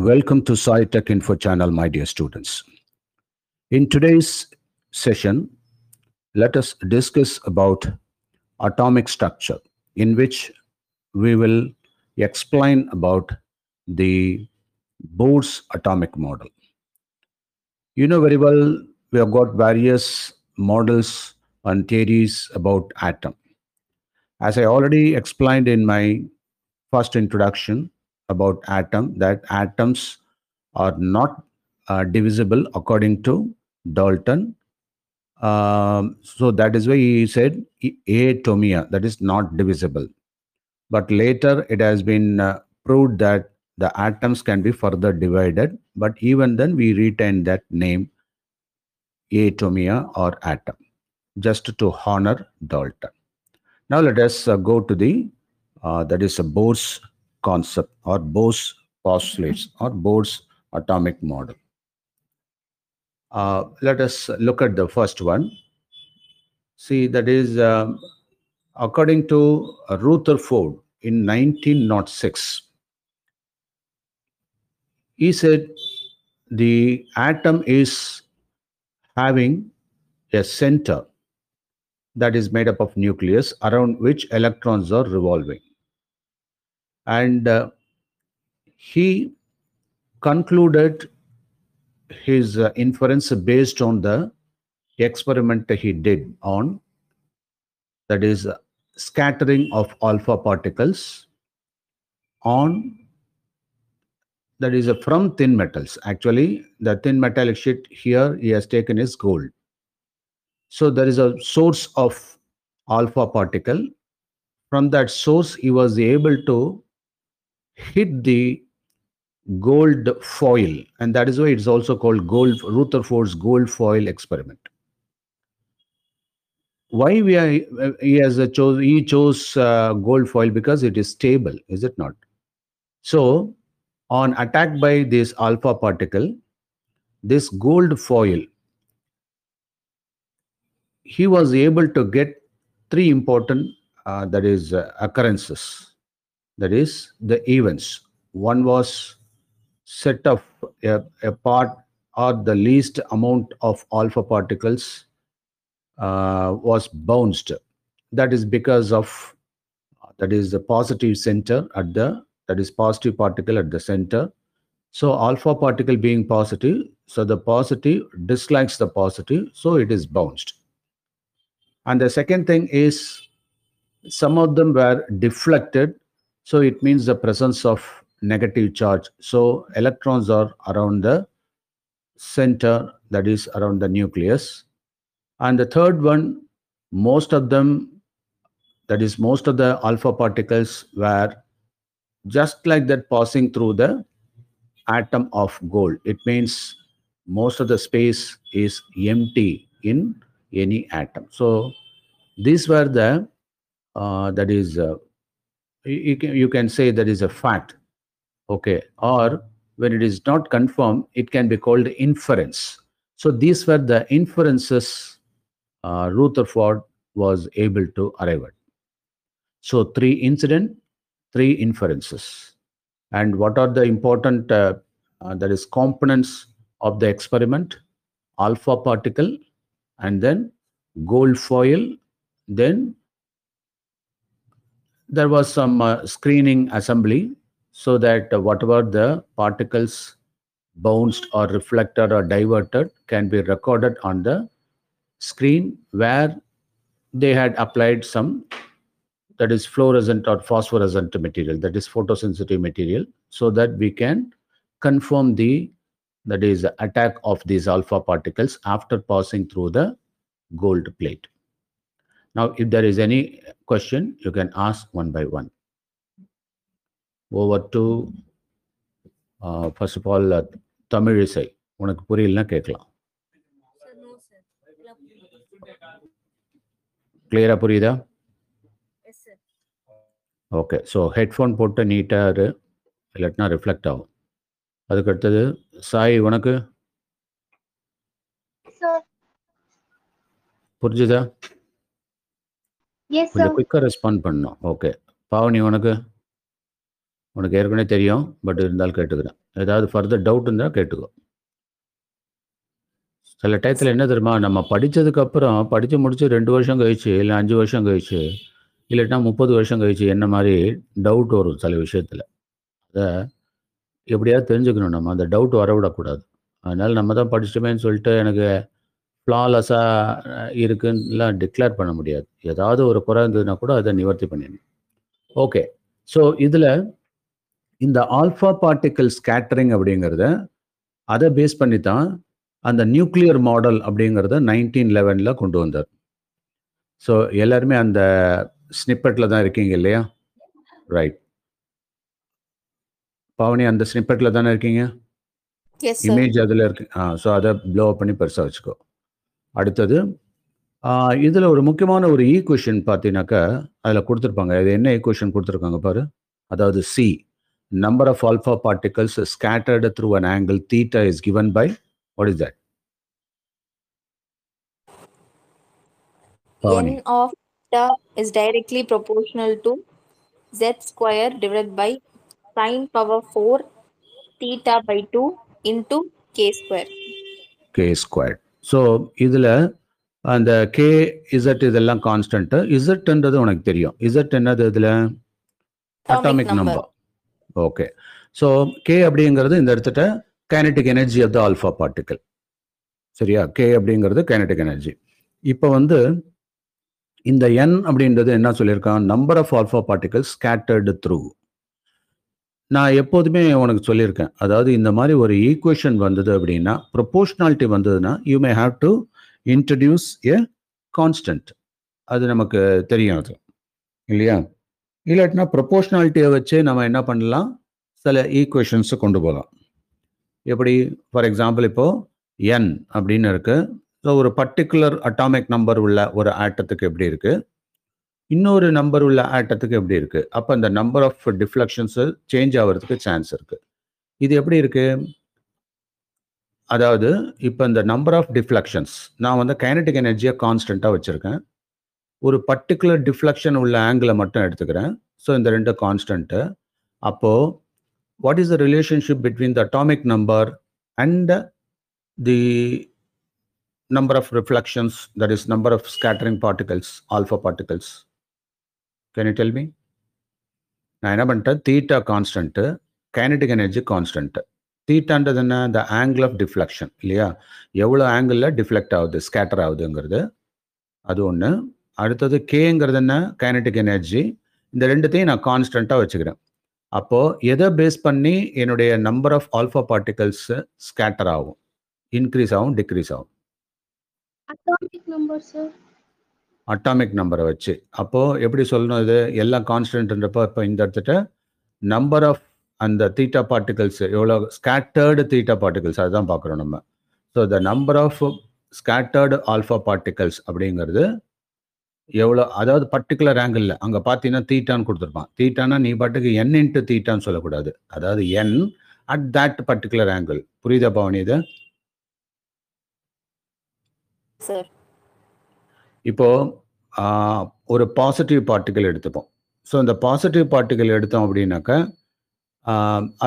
Welcome to SciTech Info channel, my dear students. In today's session, let us discuss about atomic structure, in which we will explain about the Bohr's atomic model. You know very well, we have got various models and theories about atom. As I already explained in my first introduction, about atom, that atoms are not divisible according to Dalton. So that is why he said atomia, that is not divisible. But later it has been proved that the atoms can be further divided. But even then we retain that name atomia or atom, just to honor Dalton. Now let us go to the, that is Bohr's concept or Bohr's postulates or Bohr's atomic model. Let us look at the first one. See, that is according to Rutherford in 1906, he said the atom is having a center that is made up of nucleus around which electrons are revolving. And he concluded his inference based on the experiment he did on, that is, scattering of alpha particles on, that is, from thin metals. Actually, the thin metallic sheet here he has taken is gold. So there is a source of alpha particle. From that source, he was able to hit the gold foil, and that is why it's also called gold, Rutherford's gold foil experiment. Why he chose gold foil? Because it is stable, is it not? So on attack by this alpha particle, this gold foil, he was able to get three important that is occurrences, that is the events. One was set of a part or the least amount of alpha particles was bounced. That is because of, that is the positive center at the, that is positive particle at the center. So alpha particle being positive, so the positive dislikes the positive, so it is bounced. And the second thing is some of them were deflected, so it means the presence of negative charge, so electrons are around the center, that is around the nucleus. And the third one, most of them, that is most of the alpha particles were just like that passing through the atom of gold. It means most of the space is empty in any atom. So these were the that is you can say that is a fact. Okay, or when it is not confirmed, it can be called inference. So these were the inferences Rutherford was able to arrive at. So three incident, three inferences. And what are the important that is components of the experiment? Alpha particle, and then gold foil. Then there was some screening assembly, so that whatever the particles bounced or reflected or diverted can be recorded on the screen, where they had applied some, that is fluorescent or phosphorescent material, that is photosensitive material, so that we can confirm the, that is attack of these alpha particles after passing through the gold plate. Now, if there is any question, you can ask one by one. Over to first of all, Tamil Isai. Unak puriyalna kekkalam. Sir, no sir. Clear puriyada? Yes sir. Okay, so headphone potta neeta illatna reflect agum. Adukku aduthathu Sai unakku sir purijada? Yes sir. Quick respond panna. Okay, Pavani unakku, உனக்கு ஏற்கனவே தெரியும், but இருந்தாலும் கேட்டுக்கிறேன். ஏதாவது further doubt இருந்தால் கேட்டுக்கோ. சில டயத்தில் என்ன தெரியுமா, நம்ம படித்ததுக்கப்புறம் படித்து முடிச்சு 2 வருஷம் கழிச்சு இல்லை 5 வருஷம் கழிச்சு இல்லைன்னா 30 வருஷம் கழிச்சு என்ன மாதிரி டவுட் வரும் சில விஷயத்தில். அதை எப்படியாவது தெரிஞ்சுக்கணும், நம்ம அந்த டவுட் வரவிடக்கூடாது. அதனால் நம்ம தான் படிச்சுட்டோமேன்னு சொல்லிட்டு எனக்கு ஃப்ளாலெஸ்ஸாக இருக்குன்னுலாம் டிக்ளேர் பண்ண முடியாது. ஏதாவது ஒரு குறை இருந்ததுன்னா கூட அதை நிவர்த்தி பண்ணிடணும். ஓகே, ஸோ இதில் இந்த ஆல்ஃபா பார்ட்டிக்கல் ஸ்கேட்டரிங் அப்படிங்கிறத அதை பேஸ் பண்ணி தான் அந்த நியூக்ளியர் மாடல் அப்படிங்கிறத 1911 கொண்டு வந்தார். ஸோ எல்லாருமே அந்த ஸ்னிப்பெட்டில் தான் இருக்கீங்க இல்லையா? ரைட் பாவனி, அந்த ஸ்னிப்பெட்டில் தானே இருக்கீங்க. இமேஜ் அதில் இருக்கு. ஸோ அதை ப்ளோ பண்ணி பெருசாக வச்சுக்கோ. அடுத்தது இதில் ஒரு முக்கியமான ஒரு ஈக்குவேஷன் பார்த்தீங்கன்னாக்கா அதில் கொடுத்துருப்பாங்க. இது என்ன ஈக்குவேஷன் கொடுத்துருக்காங்க பாரு, அதாவது C, number of alpha particles scattered through an angle theta is given by what is that? N of theta is directly proportional to z square divided by sin power 4 theta by 2 into k square. K square. So idla and the k z idella constant z endradhu unakku theriyum. Z enadhu idla atomic number. Okay, so k abdingiradhu indha edathita kinetic energy of the alpha particle. சரியா, K அப்படிங்கிறது kinetic energy. இப்போ வந்து இந்த N அப்படின்றது என்ன சொல்லியிருக்கான், number of alpha particle scattered through. நான் எப்போதுமே உனக்கு சொல்லியிருக்கேன், அதாவது இந்த மாதிரி ஒரு ஈக்குவேஷன் வந்தது அப்படின்னா, ப்ரொபோஷனாலிட்டி வந்ததுன்னா you may have to introduce a constant. அது நமக்கு தெரியும் அது இல்லையா? இல்லாட்டினா ப்ரொபோஷனாலிட்டியை வச்சே நம்ம என்ன பண்ணலாம், சில ஈக்குவேஷன்ஸை கொண்டு போகலாம். எப்படி ஃபார் எக்ஸாம்பிள் இப்போது என் அப்படின்னு இருக்குது. ஸோ ஒரு பர்டிகுலர் அட்டாமிக் நம்பர் உள்ள ஒரு ஆட்டத்துக்கு எப்படி இருக்குது, இன்னொரு நம்பர் உள்ள ஆட்டத்துக்கு எப்படி இருக்குது. அப்போ அந்த நம்பர் ஆஃப் டிஃப்ளெக்ஷன்ஸு சேஞ்ச் ஆகிறதுக்கு சான்ஸ் இருக்குது. இது எப்படி இருக்குது, அதாவது இப்போ இந்த நம்பர் ஆஃப் டிஃப்ளெக்ஷன்ஸ் நான் வந்து கைனடிக் எனர்ஜியை கான்ஸ்டண்ட்டாக வச்சுருக்கேன். ஒரு பர்டிகுலர் டிஃப்ளெக்ஷன் உள்ள ஆங்கிளை மட்டும் எடுத்துக்கிறேன். ஸோ இந்த ரெண்டு கான்ஸ்டண்ட்டு. அப்போது what is the relationship between the atomic number and the number of reflections, that is number of scattering particles, alpha particles? Can you tell me? நான் என்ன பண்ணிட்டேன், theta constant, kinetic energy constant. தீட்டான்றது என்ன, இந்த angle of deflection இல்லையா, எவ்வளோ ஆங்கிளில் deflect ஆகுது ஸ்கேட்டர் ஆகுதுங்கிறது. அது ஒன்று. அடுத்தது கேங்கிறது என்ன, கைனடிக் எனர்ஜி. இந்த ரெண்டுத்தையும் நான் கான்ஸ்டண்ட்டாக வச்சுக்கிறேன். அப்போது எதை பேஸ் பண்ணி என்னுடைய number of alpha particles scatter ஆகும், இன்க்ரீஸ் ஆகும், டிக்ரீஸ் ஆகும்? அட்டாமிக் நம்பர் சார், அட்டாமிக் நம்பரை வச்சு. அப்போது எப்படி சொல்லணும், இது எல்லாம் கான்ஸ்டன்ட்ன்றப்போ இப்போ இந்த இடத்துல நம்பர் ஆஃப் அந்த தீட்டா பார்ட்டிகல்ஸ் எவ்வளோ ஸ்கேட்டர்டு தீட்டா பார்ட்டிகல்ஸ் அதுதான் பார்க்குறோம் நம்ம. So the number of scattered alpha particles அப்படிங்கிறது எவ்வளோ, அதாவது பர்டிகுலர் ஆங்கிளில். அங்கே பார்த்தீங்கன்னா தீட்டான்னு கொடுத்துருப்பான். தீட்டானா நீ பாட்டுக்கு என் இன்ட்டு தீட்டான்னு சொல்லக்கூடாது, அதாவது N at that particular angle. புரியுதா பவனி? இது இப்போ ஒரு பாசிட்டிவ் பார்ட்டிகல் எடுத்துப்போம். ஸோ இந்த பாசிட்டிவ் பார்ட்டிகல் எடுத்தோம் அப்படின்னாக்கா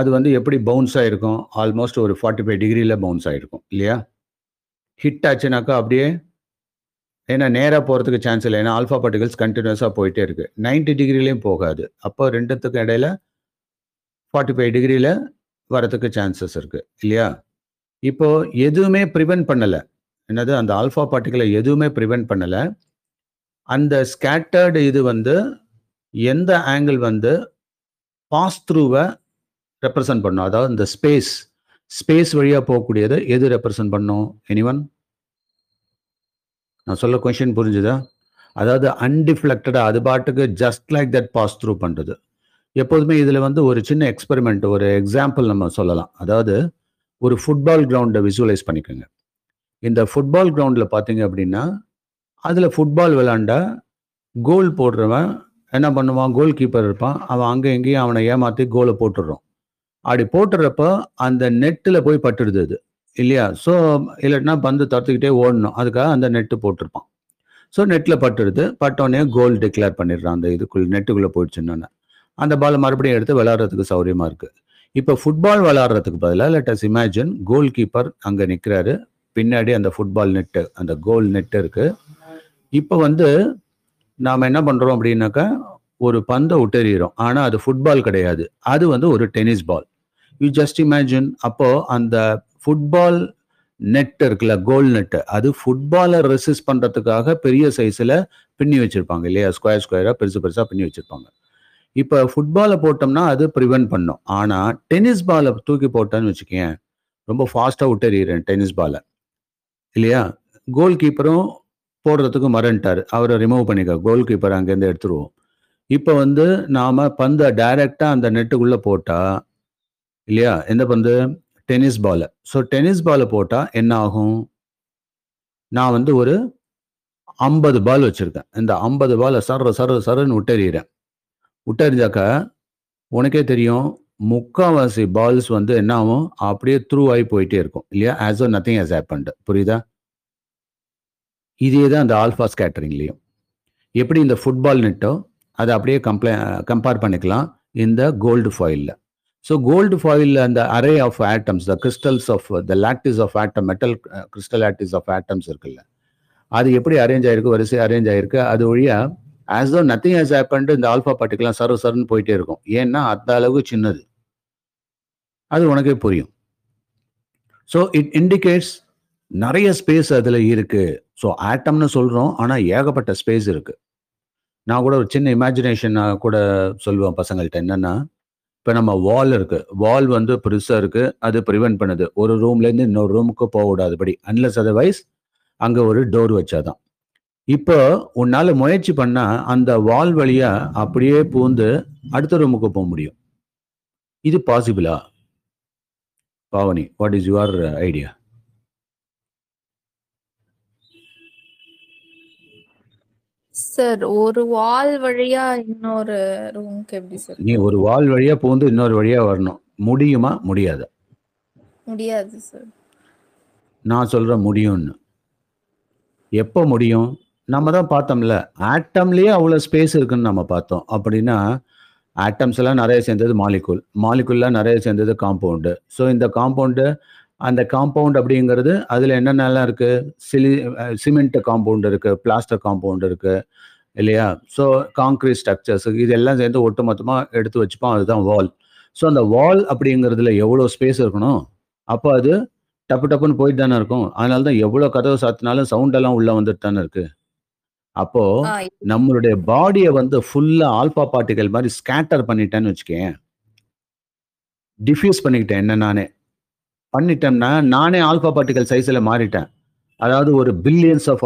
அது வந்து எப்படி பவுன்ஸ் ஆகிருக்கும், ஆல்மோஸ்ட் ஒரு 45 டிகிரியில் பவுன்ஸ் ஆகிருக்கும் இல்லையா? ஹிட் ஆச்சுனாக்கா அப்படியே, ஏன்னா நேராக போகிறதுக்கு சான்ஸ் இல்லை, ஏன்னா ஆல்ஃபா பார்ட்டிகல்ஸ் கண்டினியூஸாக போயிட்டே இருக்குது. 90 டிகிரிலையும் போகாது. அப்போ ரெண்டுத்துக்கு இடையில 45 டிகிரியில் வரத்துக்கு சான்சஸ் இருக்குது இல்லையா? இப்போது எதுவுமே ப்ரிவெண்ட் பண்ணலை, என்னது அந்த ஆல்ஃபா பார்ட்டிகலை எதுவுமே ப்ரிவெண்ட் பண்ணலை. அந்த ஸ்கேட்டர்டு இது வந்து எந்த ஆங்கிள் வந்து பாஸ் த்ரூவை ரெப்ரசன்ட் பண்ணும், அதாவது இந்த ஸ்பேஸ் வழியாக போகக்கூடியது எது ரெப்ரசன்ட் பண்ணும்? எனிவன்? நான் சொல்ல கொஷின் புரிஞ்சுதா? அதாவது அன்டிஃப்ளெக்டடாக அது பாட்டுக்கு just like that pass through பண்ணுறது. எப்போதுமே இதில் வந்து ஒரு சின்ன எக்ஸ்பெரிமெண்ட், ஒரு எக்ஸாம்பிள் நம்ம சொல்லலாம். அதாவது ஒரு ஃபுட்பால் கிரவுண்டை விசுவலைஸ் பண்ணிக்கோங்க. இந்த ஃபுட்பால் கிரவுண்டில் பார்த்தீங்க அப்படின்னா அதில் ஃபுட்பால் விளாண்டா கோல் போடுறவன் என்ன பண்ணுவான், கோல் கீப்பர் இருப்பான், அவன் அங்கே எங்கேயும் அவனை ஏமாற்றி கோலை போட்டுடுறான். அப்படி போட்டுறப்போ அந்த நெட்டில் போய் பட்டுடுது அது இல்லையா? ஸோ இல்லைன்னா பந்து தடுத்துக்கிட்டே ஓடணும், அதுக்காக அந்த நெட்டு போட்டிருப்பான். ஸோ நெட்டில் பட்டுடுது, பட்டோடனே கோல் டிக்ளேர் பண்ணிடுறான். அந்த இதுக்குள்ளே நெட்டுக்குள்ளே போயிடுச்சுன்னு அந்த பால் மறுபடியும் எடுத்து விளையாடுறதுக்கு சௌரியமாக இருக்குது. இப்போ ஃபுட்பால் விளாட்றதுக்கு பதிலாக லெட்டஸ் இமேஜின் கோல் கீப்பர் அங்கே நிற்கிறாரு, பின்னாடி அந்த ஃபுட்பால் நெட்டு, அந்த கோல் நெட்டு இருக்குது. இப்போ வந்து நாம் என்ன பண்ணுறோம் அப்படின்னாக்கா, ஒரு பந்தை உட்டெறிகிறோம், ஆனால் அது ஃபுட்பால் கிடையாது, அது வந்து ஒரு tennis ball. You just imagine. அப்போது அந்த ஃபுட்பால் நெட் இருக்குல்ல, கோல் நெட்டு, அது ஃபுட்பாலை ரெசிஸ்ட் பண்ணுறதுக்காக பெரிய சைஸில் பின்னி வச்சுருப்பாங்க இல்லையா, ஸ்கொயர் ஸ்கொயராக பெருசு பெருசாக பின்னி வச்சுருப்பாங்க. இப்போ ஃபுட்பாலை போட்டோம்னா அது ப்ரிவென்ட் பண்ணும். ஆனால் டென்னிஸ் பாலை தூக்கி போட்டோன்னு வச்சுக்கேன், ரொம்ப ஃபாஸ்ட்டாக விட்டெறிகிறேன் டென்னிஸ் பாலை இல்லையா, கோல் கீப்பரும் போடுறதுக்கு மறந்துட்டார், அவரை ரிமூவ் பண்ணிக்க, கோல் கீப்பர் அங்கேருந்து எடுத்துருவோம். இப்போ வந்து நாம் பந்தை டைரெக்டாக அந்த நெட்டுக்குள்ளே போட்டால் இல்லையா, எந்த பந்து, டென்னிஸ் பாலை. ஸோ டென்னிஸ் பாலை போட்டால் என்ன ஆகும், நான் வந்து ஒரு 50 பால் வச்சுருக்கேன், இந்த 50 பாலை சர்ற சர்ற சர்ன்னு விட்டெறிகிறேன். விட்டறிஞ்சாக்கா உனக்கே தெரியும், முக்கால்வாசி பால்ஸ் வந்து என்ன ஆகும், அப்படியே த்ரூ ஆகி போயிட்டே இருக்கும் இல்லையா, as one nothing has happened. புரியுதா? இதே தான் அந்த ஆல்ஃபா ஸ்கேட்டரிங்லேயும். எப்படி இந்த ஃபுட்பால் நெட்டோ அதை அப்படியே கம்பேர் பண்ணிக்கலாம் இந்த கோல்டு ஃபாயிலில். ஸோ கோல்டு ஃபாயிலில் அந்த array of atoms, the crystals of the lattice of atom, metal crystal lattice of atoms இருக்குல்ல, அது எப்படி அரேஞ்ச் ஆகிருக்கு, வரிசை அரேஞ்ச் ஆகிருக்கு, அது வழியாக as though nothing has happened இந்த ஆல்ஃபா பார்ட்டிகல்லாம் சர்வ சர்ன்னு போயிட்டே இருக்கும். ஏன்னா அந்த அளவுக்கு சின்னது, அது உனக்கே புரியும். ஸோ இட் இண்டிகேட்ஸ் நிறைய ஸ்பேஸ் அதில் இருக்குது. ஸோ ஆட்டம்னு சொல்கிறோம், ஆனால் ஏகப்பட்ட ஸ்பேஸ் இருக்குது. நான் கூட ஒரு சின்ன இமேஜினேஷனாக கூட சொல்லுவேன் பசங்கள்கிட்ட, என்னென்னா இப்போ நம்ம வால் இருக்குது, வால் வந்து பெருசாக இருக்குது, அது ப்ரிவென்ட் பண்ணுது ஒரு ரூம்லேருந்து இன்னொரு ரூமுக்கு போகக்கூடாதுபடி, அன்லஸ் அதர்வைஸ் அங்கே ஒரு டோர் வச்சாதான். இப்போ உன்னால் முயற்சி பண்ணால் அந்த வால் வழியாக அப்படியே பூந்து அடுத்த ரூமுக்கு போக முடியும். இது பாசிபிளா Pavani? What is your idea? Sir, ஒரு வால் வழியா இன்னொரு ரூமுக்கு எப்படி சார்? நீ ஒரு வால் வழியா போந்து இன்னொரு வழியா வரணும், முடியுமா? முடியாது. முடியாது சார். நான் சொல்ற முடியும்னு. எப்போ முடியும்? நம்ம தான் பார்த்தோம்ல, ஆட்டம்லயே அவ்வளவு ஸ்பேஸ் இருக்குன்னு நம்ம பார்த்தோம். அப்படின்னா ஆட்டம்ஸ் எல்லாம் நிறைய சேர்ந்தது மாலிகுல், மாலிகுல்லாம் நிறைய சேர்ந்தது காம்பவுண்டு. ஸோ இந்த காம்பவுண்டு, அந்த காம்பவுண்ட் அப்படிங்கிறது அதில் என்னென்னலாம் இருக்குது, சிமெண்ட் காம்பவுண்ட் இருக்குது, பிளாஸ்டர் காம்பவுண்ட் இருக்குது இல்லையா, ஸோ காங்க்ரீட் ஸ்ட்ரக்சர்ஸ், இதெல்லாம் சேர்ந்து ஒட்டுமொத்தமாக எடுத்து வச்சுப்போம், அதுதான் வால். ஸோ அந்த வால் அப்படிங்கிறதுல எவ்வளோ ஸ்பேஸ் இருக்கணும், அப்போ அது டப்பு டப்புன்னு போயிட்டு தானே இருக்கும். அதனால தான் எவ்வளோ கதவை சாத்தினாலும் சவுண்டெல்லாம் உள்ளே வந்துட்டு தானே இருக்குது. அப்போது நம்மளுடைய பாடியை வந்து ஃபுல்லாக ஆல்ஃபா பார்ட்டிகல் மாதிரி ஸ்கேட்டர் பண்ணிட்டேன்னு வச்சுக்கேன், டிஃப்யூஸ் பண்ணிக்கிட்டேன், என்ன நானே பண்ணிட்டேன்னா நானே ஆல்ஃபா பார்ட்டிகல் சைஸில் மாறிட்டேன். அதாவது ஒரு பில்லியன்ஸ் ஆஃப்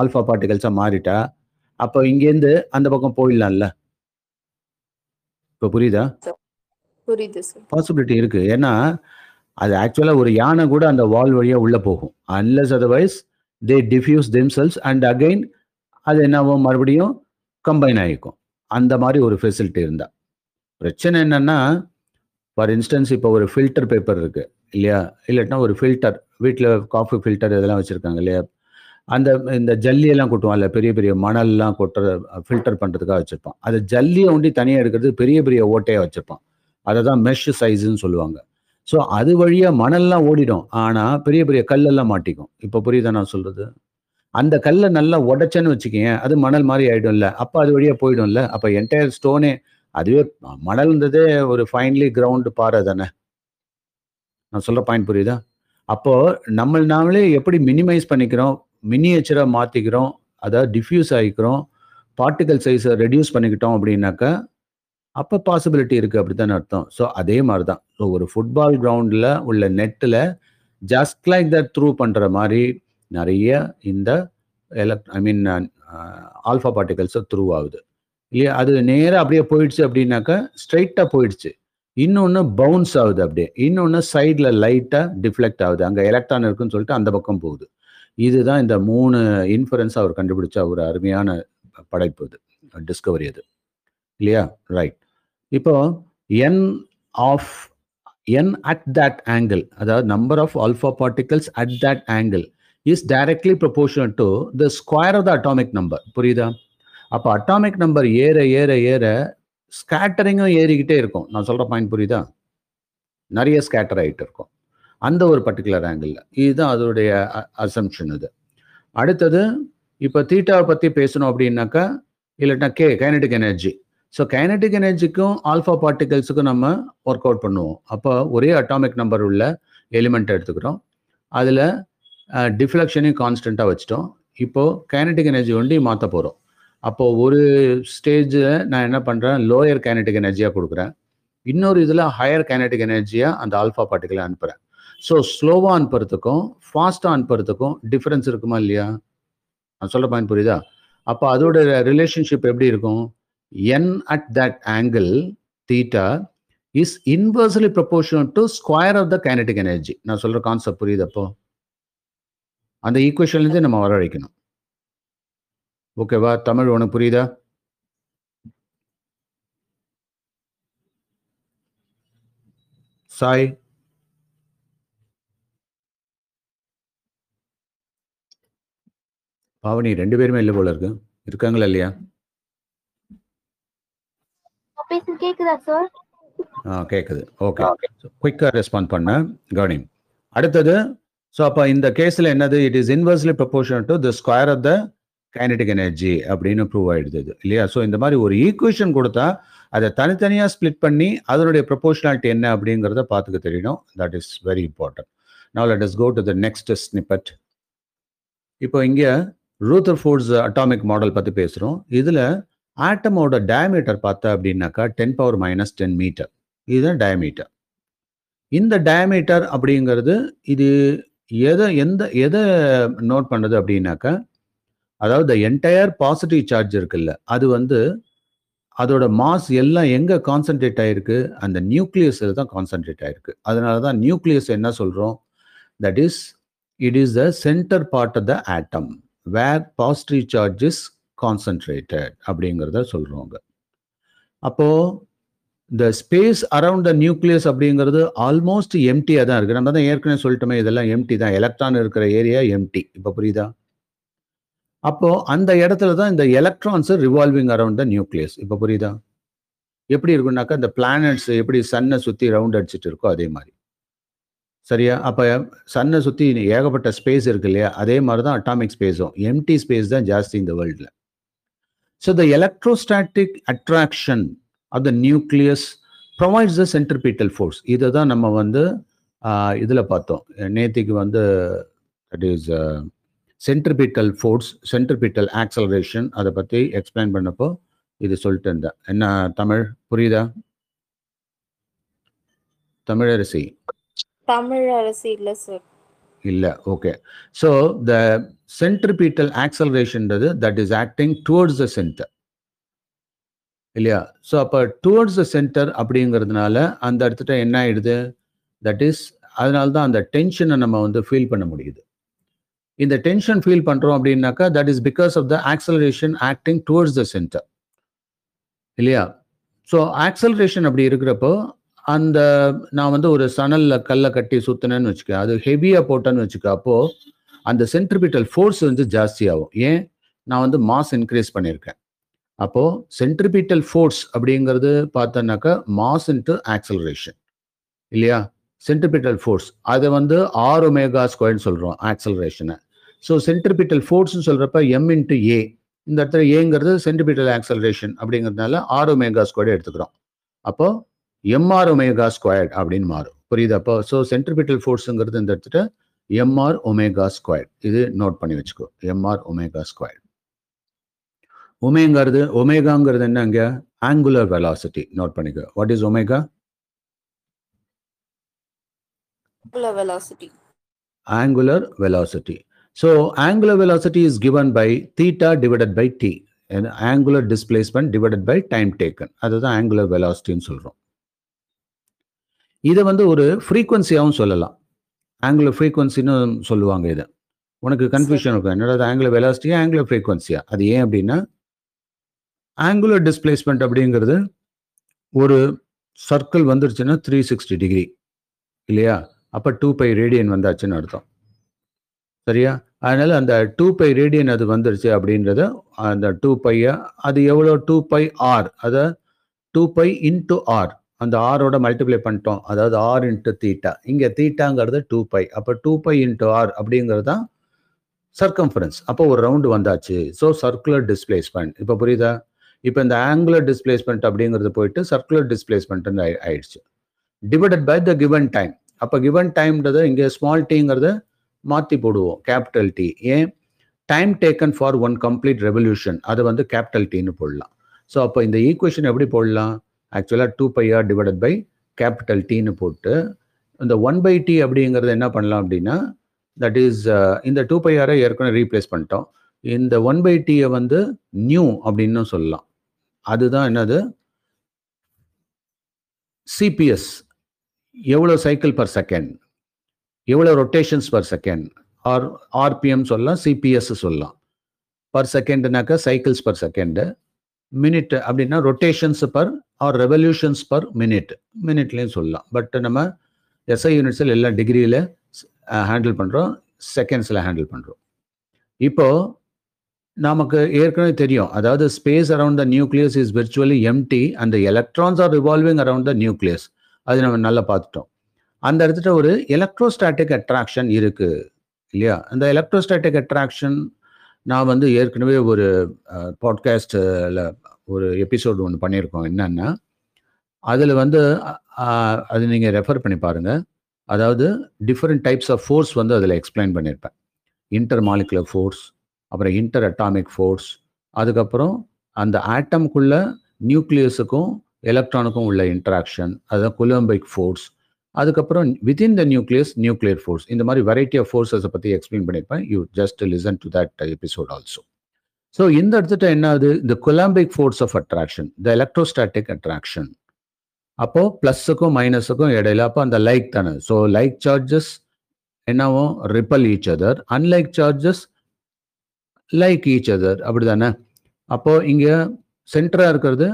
ஆல்ஃபா பார்ட்டிகல்ஸாக மாறிட்டா, அப்போ இங்கேருந்து அந்த பக்கம் போயிடலாம்ல. இப்போ புரியுதா? புரியுது சார். பாசிபிலிட்டி இருக்கு. ஏன்னா அது ஆக்சுவலாக ஒரு யானை கூட அந்த வால் வழியாக உள்ளே போகும், unless otherwise they diffuse themselves and again அது என்னவோ மறுபடியும் கம்பைன் ஆகிக்கும். அந்த மாதிரி ஒரு ஃபெசிலிட்டி இருந்தால் பிரச்சனை என்னன்னா, ஃபார் இன்ஸ்டன்ஸ் இப்போ ஒரு ஃபில்டர் பேப்பர் இருக்குது இல்லையா, இல்லட்டினா ஒரு ஃபில்டர், வீட்டில் காஃபி ஃபில்டர் இதெல்லாம் வச்சுருக்காங்க இல்லையா, அந்த இந்த ஜல்லியெல்லாம் கொட்டுவோம் இல்லை, பெரிய பெரிய மணல்லாம் கொட்டுற ஃபில்டர் பண்ணுறதுக்காக வச்சுருப்பான். அதை ஜல்லியை ஒண்டி தனியாக எடுக்கிறது பெரிய பெரிய ஓட்டையாக வச்சுருப்பான், அதை தான் மெஷ் சைஸுன்னு சொல்லுவாங்க. ஸோ அது வழியாக மணல்லாம் ஓடிடும், ஆனால் பெரிய பெரிய கல்லெல்லாம் மாட்டிக்கும். இப்போ புரியுதா நான் சொல்கிறது? அந்த கல்லை நல்லா உடச்சேன்னு வச்சுக்கோங்க, அது மணல் மாதிரி ஆகிடும்ல, அப்போ அது வழியாக போயிடும்ல. அப்போ என்டையர் ஸ்டோனே, அதுவே மணல்ன்றதே ஒரு ஃபைன்லி கிரவுண்டு பாறை தானே. நான் சொல்கிற பாயிண்ட் புரியுதா? அப்போது நம்ம நாமளே எப்படி மினிமைஸ் பண்ணிக்கிறோம், மினியேச்சராக மாற்றிக்கிறோம், அதாவது டிஃப்யூஸ் ஆகிக்கிறோம், பார்ட்டிகல் சைஸை ரெடியூஸ் பண்ணிக்கிட்டோம் அப்படின்னாக்கா அப்போ பாசிபிலிட்டி இருக்குது, அப்படி தானே அர்த்தம். ஸோ அதே மாதிரி தான். ஸோ ஒரு ஃபுட்பால் கிரவுண்டில் உள்ள நெட்டில் ஜஸ்ட் லைக் தட் த்ரூ பண்ணுற மாதிரி நிறைய இந்த ஆல்ஃபா பார்ட்டிகல்ஸை த்ரூ ஆகுது இல்லையா. அது நேராக அப்படியே போயிடுச்சு அப்படின்னாக்கா ஸ்ட்ரைட்டாக போயிடுச்சு, இன்னொன்று பவுன்ஸ் ஆகுது, அப்படியே இன்னொன்று சைடில் லைட்டாக டிஃப்ளெக்ட் ஆகுது, அங்கே எலக்ட்ரான் இருக்குன்னு சொல்லிட்டு அந்த பக்கம் போகுது. இதுதான் இந்த 3 இன்ஃபரன்ஸ் அவர் கண்டுபிடிச்ச ஒரு அருமையான படைப்பு, இது டிஸ்கவரி அது இல்லையா. ரைட். இப்போ n அட் தட் ஆங்கிள், அதாவது number of alpha particles at that angle is directly proportional to the square of the atomic number. புரியுதா? அப்போ அட்டாமிக் நம்பர் ஏற ஏற ஏற ஸ்கேட்டரிங்கும் ஏறிக்கிட்டே இருக்கும். நான் சொல்கிற பாயிண்ட் புரியுதா? நிறைய ஸ்கேட்டர் ஆகிட்டு இருக்கும் அந்த ஒரு பர்டிகுலர் ஆங்கிளில். இதுதான் அதோடைய அசம்ஷன். இது அடுத்தது இப்போ தீட்டாவை பற்றி பேசணும் அப்படின்னாக்கா இல்லைன்னா கைனடிக் எனர்ஜி. ஸோ கைனடிக் எனர்ஜிக்கும் ஆல்ஃபா பார்ட்டிகல்ஸுக்கும் நம்ம ஒர்க் அவுட் பண்ணுவோம். அப்போ ஒரே அட்டாமிக் நம்பர் உள்ள எலிமெண்ட் எடுத்துக்கிறோம், அதில் டிஃப்ளெக்ஷனையும் கான்ஸ்டண்ட்டாக வச்சுட்டோம். இப்போது கைனடிக் எனர்ஜி ஒண்டி மாற்ற போகிறோம். அப்போது ஒரு ஸ்டேஜில் நான் என்ன பண்ணுறேன், லோயர் கைனடிக் எனர்ஜியாக கொடுக்குறேன், இன்னொரு இதில் ஹையர் கைனடிக் எனர்ஜியாக அந்த ஆல்ஃபா பார்ட்டிகளை அனுப்புகிறேன். ஸோ ஸ்லோவாக அனுப்புறதுக்கும் ஃபாஸ்ட்டாக அனுப்புறதுக்கும் டிஃப்ரென்ஸ் இருக்குமா இல்லையா? நான் சொல்ல பாயிண்ட் புரியுதா? அப்போ அதோட ரிலேஷன்ஷிப் எப்படி இருக்கும்? N at that angle theta is inversely proportional to square of the kinetic energy. நான் சொல்கிற கான்செப்ட் புரியுதப்போ? அந்த ஈக்குவேஷன்லேருந்து நம்ம வரவழைக்கணும். ஓகேவா? தமிழ் உனக்கு புரியுதா? சாய் பாவனி ரெண்டு பேருமே இல்லை போல இருக்கு. இருக்காங்களா இல்லையா? கேக்குது. ஓகே, குயிக்கா ரெஸ்பாண்ட் பண்ண கவனி. அடுத்தது, ஸோ அப்போ இந்த கேஸில் என்னது, it is inversely proportional to the square of the kinetic energy அப்படின்னு ப்ரூவ் ஆகிடுது இல்லையா? ஸோ இந்த மாதிரி ஒரு ஈக்குவேஷன் கொடுத்தா அதை தனித்தனியாக ஸ்பிளிட் பண்ணி அதனுடைய ப்ரொபோர்ஷனாலிட்டி என்ன அப்படிங்கிறத பார்த்துக்க தெரியணும். That is very important. Now let us go to the next snippet. இப்போ இங்கே ரூதர்ஃபோர்ட்ஸ் அட்டாமிக் மாடல் பற்றி பேசுகிறோம். இதில் ஆட்டமோட டயமீட்டர் பார்த்தா அப்படின்னாக்கா 10⁻¹୦ மீட்டர், இதுதான் டயமீட்டர். இந்த டயமீட்டர் அப்படிங்கிறது இது எதை நோட் பண்ணுறது அப்படின்னாக்கா, அதாவது என்டையர் பாசிட்டிவ் சார்ஜ் இருக்குல்ல, அது வந்து அதோட மாஸ் எல்லாம் எங்கே கான்சன்ட்ரேட் ஆகிருக்கு, அந்த நியூக்ளியஸில் தான் கான்சன்ட்ரேட் ஆகிருக்கு. அதனால தான் நியூக்ளியஸ் என்ன சொல்கிறோம், that is it is the centre part of the atom where positive charges concentrated அப்படிங்கிறத சொல்கிறோங்க. அப்போது இந்த ஸ்பேஸ் அரவுண்ட் த நியூக்ளியஸ் அப்படிங்கிறது ஆல்மோஸ்ட் எம்டியாக தான் இருக்குது. நம்ம தான் ஏற்கனவே சொல்லிட்டோமே, இதெல்லாம் எம்டி தான், எலக்ட்ரான் இருக்கிற ஏரியா எம்டி. இப்போ புரியுதா? அப்போது அந்த இடத்துல தான் இந்த electrons revolving around the nucleus. இப்போ புரியுதா? எப்படி இருக்குன்னாக்கா இந்த பிளானட்ஸ் எப்படி சன்னை சுற்றி ரவுண்ட் அடிச்சுட்டு இருக்கோ அதே மாதிரி. சரியா? அப்போ சன்னை சுற்றி ஏகப்பட்ட ஸ்பேஸ் இருக்கு இல்லையா, அதே மாதிரி தான் அட்டாமிக் ஸ்பேஸும். எம்டி ஸ்பேஸ் தான் ஜாஸ்தி இந்த வேர்ல்டில். So the electrostatic attraction of the nucleus provides the centripetal force. இதை தான் நம்ம வந்து இதில் பார்த்தோம் நேத்திக்கு வந்து, that is centripetal force, centripetal acceleration, அதை பற்றி எக்ஸ்பிளைன் பண்ணப்போ இது சொல்லிட்டு இருந்தேன். என்ன தமிழ் புரியுதா? தமிழரசி இல்ல சார்? இல்ல. Okay. So the centripetal acceleration that is acting towards the centre இல்லையா? ஸோ அப்போ டுவர்ட்ஸ் த சென்டர் அப்படிங்கிறதுனால அந்த இடத்துல என்ன ஆயிடுது, தட் இஸ் அதனால தான் அந்த டென்ஷனை நம்ம வந்து ஃபீல் பண்ண முடியுது. இந்த டென்ஷன் ஃபீல் பண்றோம் அப்படின்னாக்கா that is because of the acceleration acting towards the centre இல்லையா? ஸோ ஆக்சலரேஷன் அப்படி இருக்கிறப்போ அந்த நான் வந்து ஒரு சணலில் கல்லை கட்டி சுற்றினேன்னு வச்சுக்க, அது ஹெவியாக போட்டேன்னு வச்சுக்க, அப்போது அந்த சென்ட்ரிபிட்டல் ஃபோர்ஸ் வந்து ஜாஸ்தி ஆகும். ஏன்? நான் வந்து மாஸ் இன்க்ரீஸ் பண்ணியிருக்கேன். அப்போது சென்ட்ரிபிட்டல் ஃபோர்ஸ் அப்படிங்கிறது பார்த்தோன்னாக்கா மாஸ் இன்ட்டு ஆக்சலரேஷன் இல்லையா? சென்ட்ரிபிட்டல் ஃபோர்ஸ் அதை வந்து r⍵²ன்னு சொல்கிறோம் ஆக்சலரேஷனை. ஸோ சென்ட்ரிபிட்டல் ஃபோர்ஸ்ன்னு சொல்கிறப்ப m×a, இந்த இடத்துல ஏங்கிறது சென்ட்ரிபிட்டல் ஆக்சலரேஷன் அப்படிங்கிறதுனால r⍵² எடுத்துக்கிறோம். அப்போது mr⍵² அப்படின்னு மாறும். புரியுதா? அப்போ ஸோ சென்ட்ரிபிட்டல் ஃபோர்ஸுங்கிறது இந்த இடத்துல mr⍵². இது நோட் பண்ணி வச்சுக்கோ, mr⍵². ஒமேகாங்கிறது என்னங்க, ஆங்குலர் வெலாசிட்டி. நோட் பண்ணிக்கோ. What is omega? Angular velocity. So angular velocity is given by theta divided by T, angular displacement divided by time taken. அதுதான் ஆங்குலர் வெலாசிட்டின்னு சொல்கிறோம். இதை வந்து ஒரு ஃப்ரீக்வன்சியாகவும் சொல்லலாம், ஆங்குலர் ஃப்ரீக்வன்சின்னு சொல்லுவாங்க. இதை உனக்கு கன்ஃபியூஷன் இருக்கும், என்னோட ஆங்குலர் வெலாசிட்டியா ஆங்குலர் ஃப்ரீக்வன்சியா? அது ஏன் அப்படின்னா, ஆங்குலர் டிஸ்பிளேஸ்மெண்ட் அப்படிங்கிறது ஒரு சர்க்கிள் வந்துருச்சுன்னா 360 டிகிரி இல்லையா? அப்போ 2π ரேடியன் வந்தாச்சுன்னு அர்த்தம். சரியா? அதனால அந்த 2π ரேடியன் அது வந்துருச்சு அப்படின்றத, அந்த 2π அது எவ்வளோ, 2πr, அதை 2π இன்ட்டு r, அந்த ஆரோட மல்டிப்ளை பண்ணிட்டோம், அதாவது ஆர் இன்ட்டு தீட்டா. இங்கே தீட்டாங்கிறது 2π, அப்போ 2π × r அப்படிங்கிறது தான் சர்க்கம்ஃபரன்ஸ். அப்போ ஒரு ரவுண்டு வந்தாச்சு. ஸோ சர்க்குலர் டிஸ்பிளேஸ்மெண்ட் இப்போ புரியுதா? இப்போ இந்த ஆங்குலர் டிஸ்பிளேஸ்மெண்ட் அப்படிங்கிறது போயிட்டு சர்க்குலர் டிஸ்பிளேஸ்மெண்ட்னு ஆயிடுச்சு. Divided by the given time. அப்போ கிவன் டைம்ன்றது இங்கே ஸ்மால் டீங்கிறத மாற்றி போடுவோம் கேபிட்டல் டி. ஏன்? Time taken for one complete revolution, அது வந்து கேபிட்டல் டின்னு போடலாம். ஸோ அப்போ இந்த ஈக்குவேஷன் எப்படி போடலாம்? ஆக்சுவலாக 2πr/T போட்டு இந்த 1/T அப்படிங்கிறது என்ன பண்ணலாம் அப்படின்னா, தட் இஸ் இந்த 2πr ஏற்கனவே ரீப்ளேஸ் பண்ணிட்டோம். இந்த 1/Tயை வந்து நியூ அப்படின்னு சொல்லலாம். அதுதான் என்னது? சிபிஎஸ், எவ்வளோ சைக்கிள் பர் செகண்ட், எவ்வளோ rotations per second, or RPM சொல்லலாம், சிபிஎஸ் சொல்லலாம். பர் செகண்டுனாக்கா சைக்கிள்ஸ் பர் செகண்டு, மினிட் அப்படின்னா rotations per or revolutions per minute, மினிட்லேயும் சொல்லலாம். பட் நம்ம எஸ்ஐ யூனிட்ஸில் எல்லா டிகிரியில் ஹேண்டில் பண்ணுறோம், செகண்ட்ஸில் ஹேண்டில் பண்ணுறோம். இப்போது நமக்கு ஏற்கனவே தெரியும், அதாவது space around the nucleus is virtually empty and the electrons are revolving around the nucleus. அது நம்ம நல்லா பார்த்துட்டோம். அந்த இடத்துல ஒரு எலக்ட்ரோஸ்டாட்டிக் அட்ராக்ஷன் இருக்குது இல்லையா? அந்த எலக்ட்ரோஸ்டாட்டிக் அட்ராக்ஷன் நான் வந்து ஏற்கனவே ஒரு பாட்காஸ்டில் ஒரு எபிசோடு ஒன்று பண்ணியிருக்கோம். என்னென்னா அதில் வந்து அது நீங்கள் ரெஃபர் பண்ணி பாருங்கள். அதாவது டிஃப்ரெண்ட் டைப்ஸ் ஆஃப் ஃபோர்ஸ் வந்து அதில் எக்ஸ்பிளைன் பண்ணியிருப்பேன். இன்டர் மாலிகுலர் ஃபோர்ஸ், அப்புறம் இன்டர் அட்டாமிக் ஃபோர்ஸ், அதுக்கப்புறம் அந்த ஆட்டம்குள்ளே நியூக்ளியஸுக்கும் எலக்ட்ரானுக்கும் உள்ள இன்ட்ராக்ஷன், அதாவது கொலம்பிக் ஃபோர்ஸ், அதுக்கப்புறம் within the nucleus nuclear force. இந்த மாதிரி வெரைட்டி ஆஃப் ஃபோர்ஸஸை பற்றி எக்ஸ்பிளைன் பண்ணியிருப்பேன். You just listen to that episode also. So இந்த எடுத்துகிட்ட என்ன ஆகுது? இந்த coulombic force of attraction, the electrostatic attraction. அப்போது ப்ளஸ்ஸுக்கும் மைனஸுக்கும் இடையில அப்போ அந்த லைக் தானே. ஸோ லைக் சார்ஜஸ் என்னவும் repel each other, unlike charges like each other, அப்படி தானே? அப்போது இங்கே சென்டராக இருக்கிறது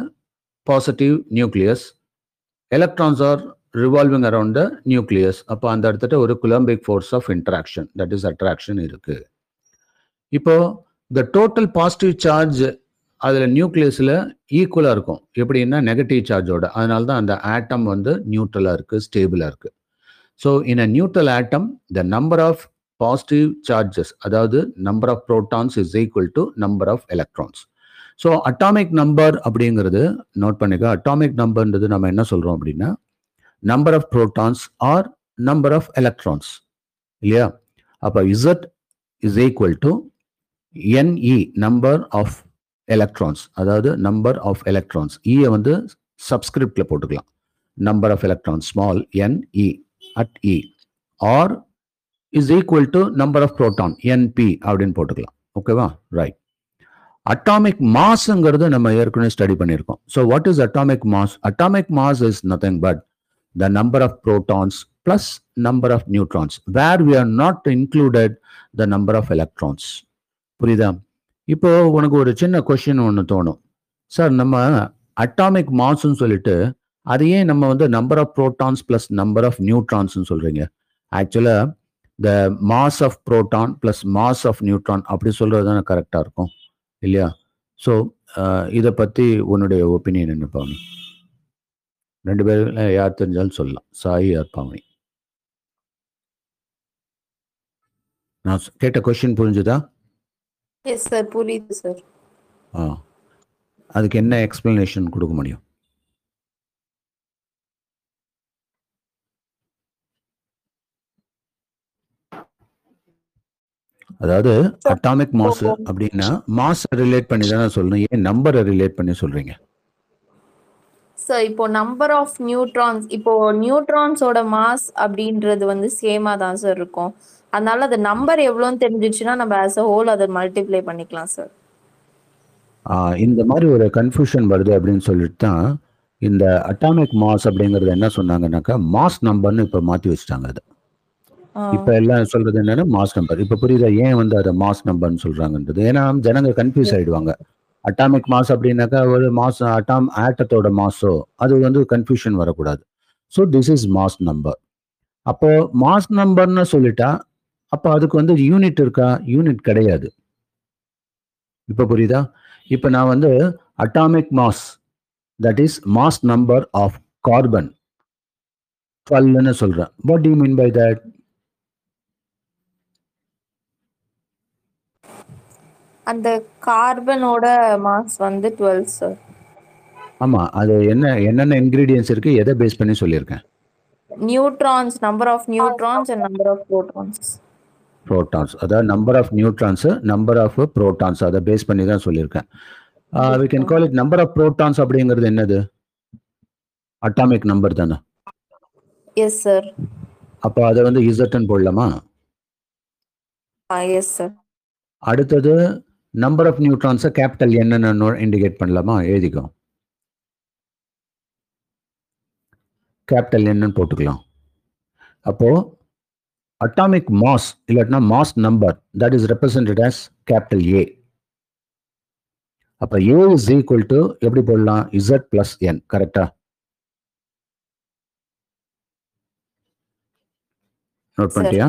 positive nucleus, electrons are revolving around the nucleus. அப்போ அந்த இடத்துல ஒரு Coulombic force of interaction, that is attraction இருக்கு. இப்போ the total positive charge அதில் நியூக்ளியஸில் ஈக்குவலாக இருக்கும். எப்படின்னா நெகட்டிவ் சார்ஜோட. அதனால தான் அந்த ஆட்டம் வந்து நியூட்ரலாக இருக்குது, ஸ்டேபிளாக இருக்குது. So in a neutral atom the number of positive charges, அதாவது number of protons is equal to number of electrons. So atomic number அப்படிங்கிறது நோட் பண்ணிக்க. அட்டாமிக் நம்பர்ன்றது நம்ம என்ன சொல்கிறோம் அப்படின்னா number of protons or number of electrons இல்லையா? அப்போ Z is equal to NE, number of electrons, அதாவது number of electrons. E வந்து subscriptல போட்டுக்கலாம். number of electrons small NE at E, or is equal to number of proton NP அப்படின்னு போட்டுக்கலாம். ஓகேவா? Right. Atomic மாஸ்ங்கிறது நம்ம ஏற்கனவே ஸ்டடி பண்ணியிருக்கோம். So what is atomic mass? Atomic mass is nothing but the number of protons plus number of neutrons, where we are not included the number of electrons. புரியுதா? இப்போ உனக்கு ஒரு சின்ன கொஸ்டின் ஒன்று தோணும், சார் நம்ம அட்டாமிக் மாஸ்ன்னு சொல்லிட்டு அதையே நம்ம வந்து number of protons plus number of நியூட்ரான்ஸ்ன்னு சொல்றீங்க. ஆக்சுவலாக the mass of proton plus mass of neutron அப்படி சொல்றது தானே கரெக்டாக இருக்கும் இல்லையா? ஸோ இதை பற்றி உன்னுடைய ஒப்பீனியன் என்ன பாருங்க. ரெண்டு பேரும் யார் தெரிஞ்சாலும் சொல்லலாம். சாய் யார் பாவனி? நான் கேட்ட கொஸ்டின் புரிஞ்சுதா? எஸ் சார், புரியுது சார். ஆ, அதுக்கு என்ன எக்ஸ்பிளனேஷன் கொடுக்க முடியும்? அதாவது அட்டாமிக் மாஸ் அப்படின்னா மாஸ் ரிலேட் பண்ணி தானே சொல்லணும், ஏன் நம்பரை ரிலேட் பண்ணி சொல்றீங்க? சார் இப்போ நம்பர் ஆஃப் நியூட்ரான்ஸ், இப்போ நியூட்ரான்ஸோட மாஸ் அப்படின்றது வந்து சேமா தான் சார் இருக்கும். அதனால அது நம்பர் எவ்வளோன்னு தெரிஞ்சிச்சுன்னா நம்ம ஆஸ் அ ஹோல் அதை மல்டிப்ளை பண்ணிக்கலாம் சார். இந்த மாதிரி ஒரு கன்ஃபியூஷன் வருது அப்படின்னு சொல்லிட்டு தான் இந்த அட்டாமிக் மாஸ் அப்படிங்கிறது என்ன சொன்னாங்கன்னாக்கா மாஸ் நம்பர்னு இப்போ மாற்றி வச்சுட்டாங்க. அது இப்போ எல்லாம் சொல்றது என்னன்னா மாஸ் நம்பர். இப்போ புரியுதா ஏன் வந்து அதை மாஸ் நம்பர்னு சொல்றாங்கன்றது? ஏன்னா ஜனங்க கன்ஃபியூஸ் ஆயிடுவாங்க. அட்டாமிக் மாஸ் அப்படின்னாக்கா ஒரு மாஸ் ஆட்டத்தோட மாஸோ, அது வந்து கன்ஃபியூஷன் வரக்கூடாது. So this is mass number. அப்போ மாஸ் நம்பர்னு சொல்லிட்டா அப்போ அதுக்கு வந்து யூனிட் இருக்கா? யூனிட் கிடையாது. இப்போ புரியுதா? இப்போ நான் வந்து atomic mass, that is mass number of carbon 12ன்னு சொல்றேன். What do you mean by that? அந்த கார்பனோட மாஸ் வந்து 12 சார். ஆமா, அது என்னென்ன இன்கிரிடியன்ட்ஸ் இருக்கு, எதை பேஸ் பண்ணி சொல்லியிருக்கேன்? Neutrons, number of neutrons and number of protons. Protons, அதாவது number of neutrons, number of protons, அதை பேஸ் பண்ணி தான் சொல்லியிருக்கேன். we can call it number of protons. அப்படிங்கிறது என்னது? அட்டாமிக் நம்பர் தானே? Yes sir. அப்ப அத வந்து இசட்டன் போடலாமா? Yes sir. அடுத்து நம்பர் ஆஃப் நியூட்ரான்ஸ் கேபிட்டல் என்னன்னு இண்டிகேட் பண்ணலாமா? எழுதிக்கோ, கேபிட்டல் என்னன்னு போட்டுக்கலாம். அப்போ அட்டாமிக் மாஸ் இல்லட்னா mass number, that is represented as capital A. அப்ப ஏ இஸ் ஈக்குவல் டு எப்படி போடலாம்? இசட் பிளஸ் என், கரெக்டா? நோட் பண்ணிட்டியா?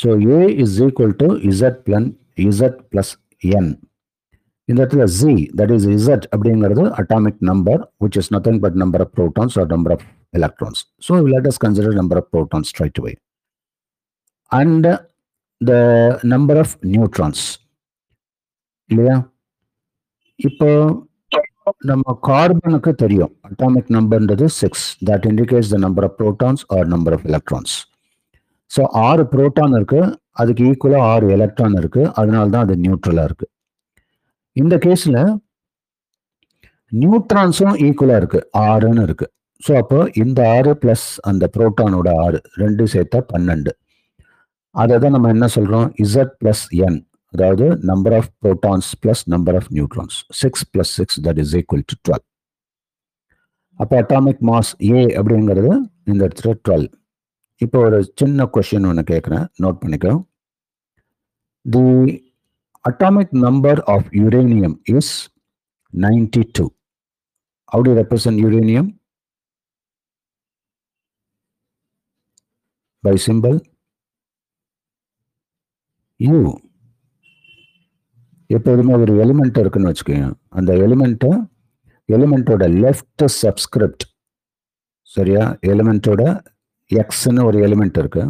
So A is equal to Z plus N. இந்த இடத்துல ஜி, தட் இஸ் இசட் அப்படிங்கிறது atomic number, which is nothing but number of protons or number of electrons. So let us consider number of protons straight away and the number of neutrons, இல்லையா? இப்போ நம்ம கார்பனுக்கு தெரியும் atomic நம்பர்ன்றது 6, that indicates the number of protons or number of electrons. So 6 proton இருக்கு, அதுக்கு ஈக்குவலாக 6 electron இருக்கு, அதனால தான் அது நியூட்ரலா இருக்கு. இந்த கேஸ்ல நியூட்ரான்ஸும் ஈக்குவலா இருக்கு, 6ன்னு இருக்கு. ஸோ அப்போ இந்த 6 பிளஸ் அந்த ப்ரோட்டானோட 6 ரெண்டு சேர்த்தா 12. அதை தான் நம்ம என்ன சொல்றோம்? இசட் பிளஸ் என், அதாவது number of protons plus number of neutrons. 6 + 6, that is equal to 12. அப்போ அட்டாமிக் மாஸ் ஏ அப்படிங்கிறது இந்த இடத்துல 12. இப்போ ஒரு சின்ன கொஸ்டின் ஒன்று கேட்குறேன், நோட் பண்ணிக்கோ. The atomic number of uranium is 92. How do you represent uranium? By symbol U. எப்போதுமே ஒரு எலிமெண்ட் இருக்குன்னு வச்சுக்கோங்க, அந்த எலிமெண்ட்டோட லெஃப்ட் சப்ஸ்கிரிப்ட், சரியா? எலிமெண்ட்டோட எக்ஸ்ன்னு ஒரு எலிமெண்ட் இருக்கு,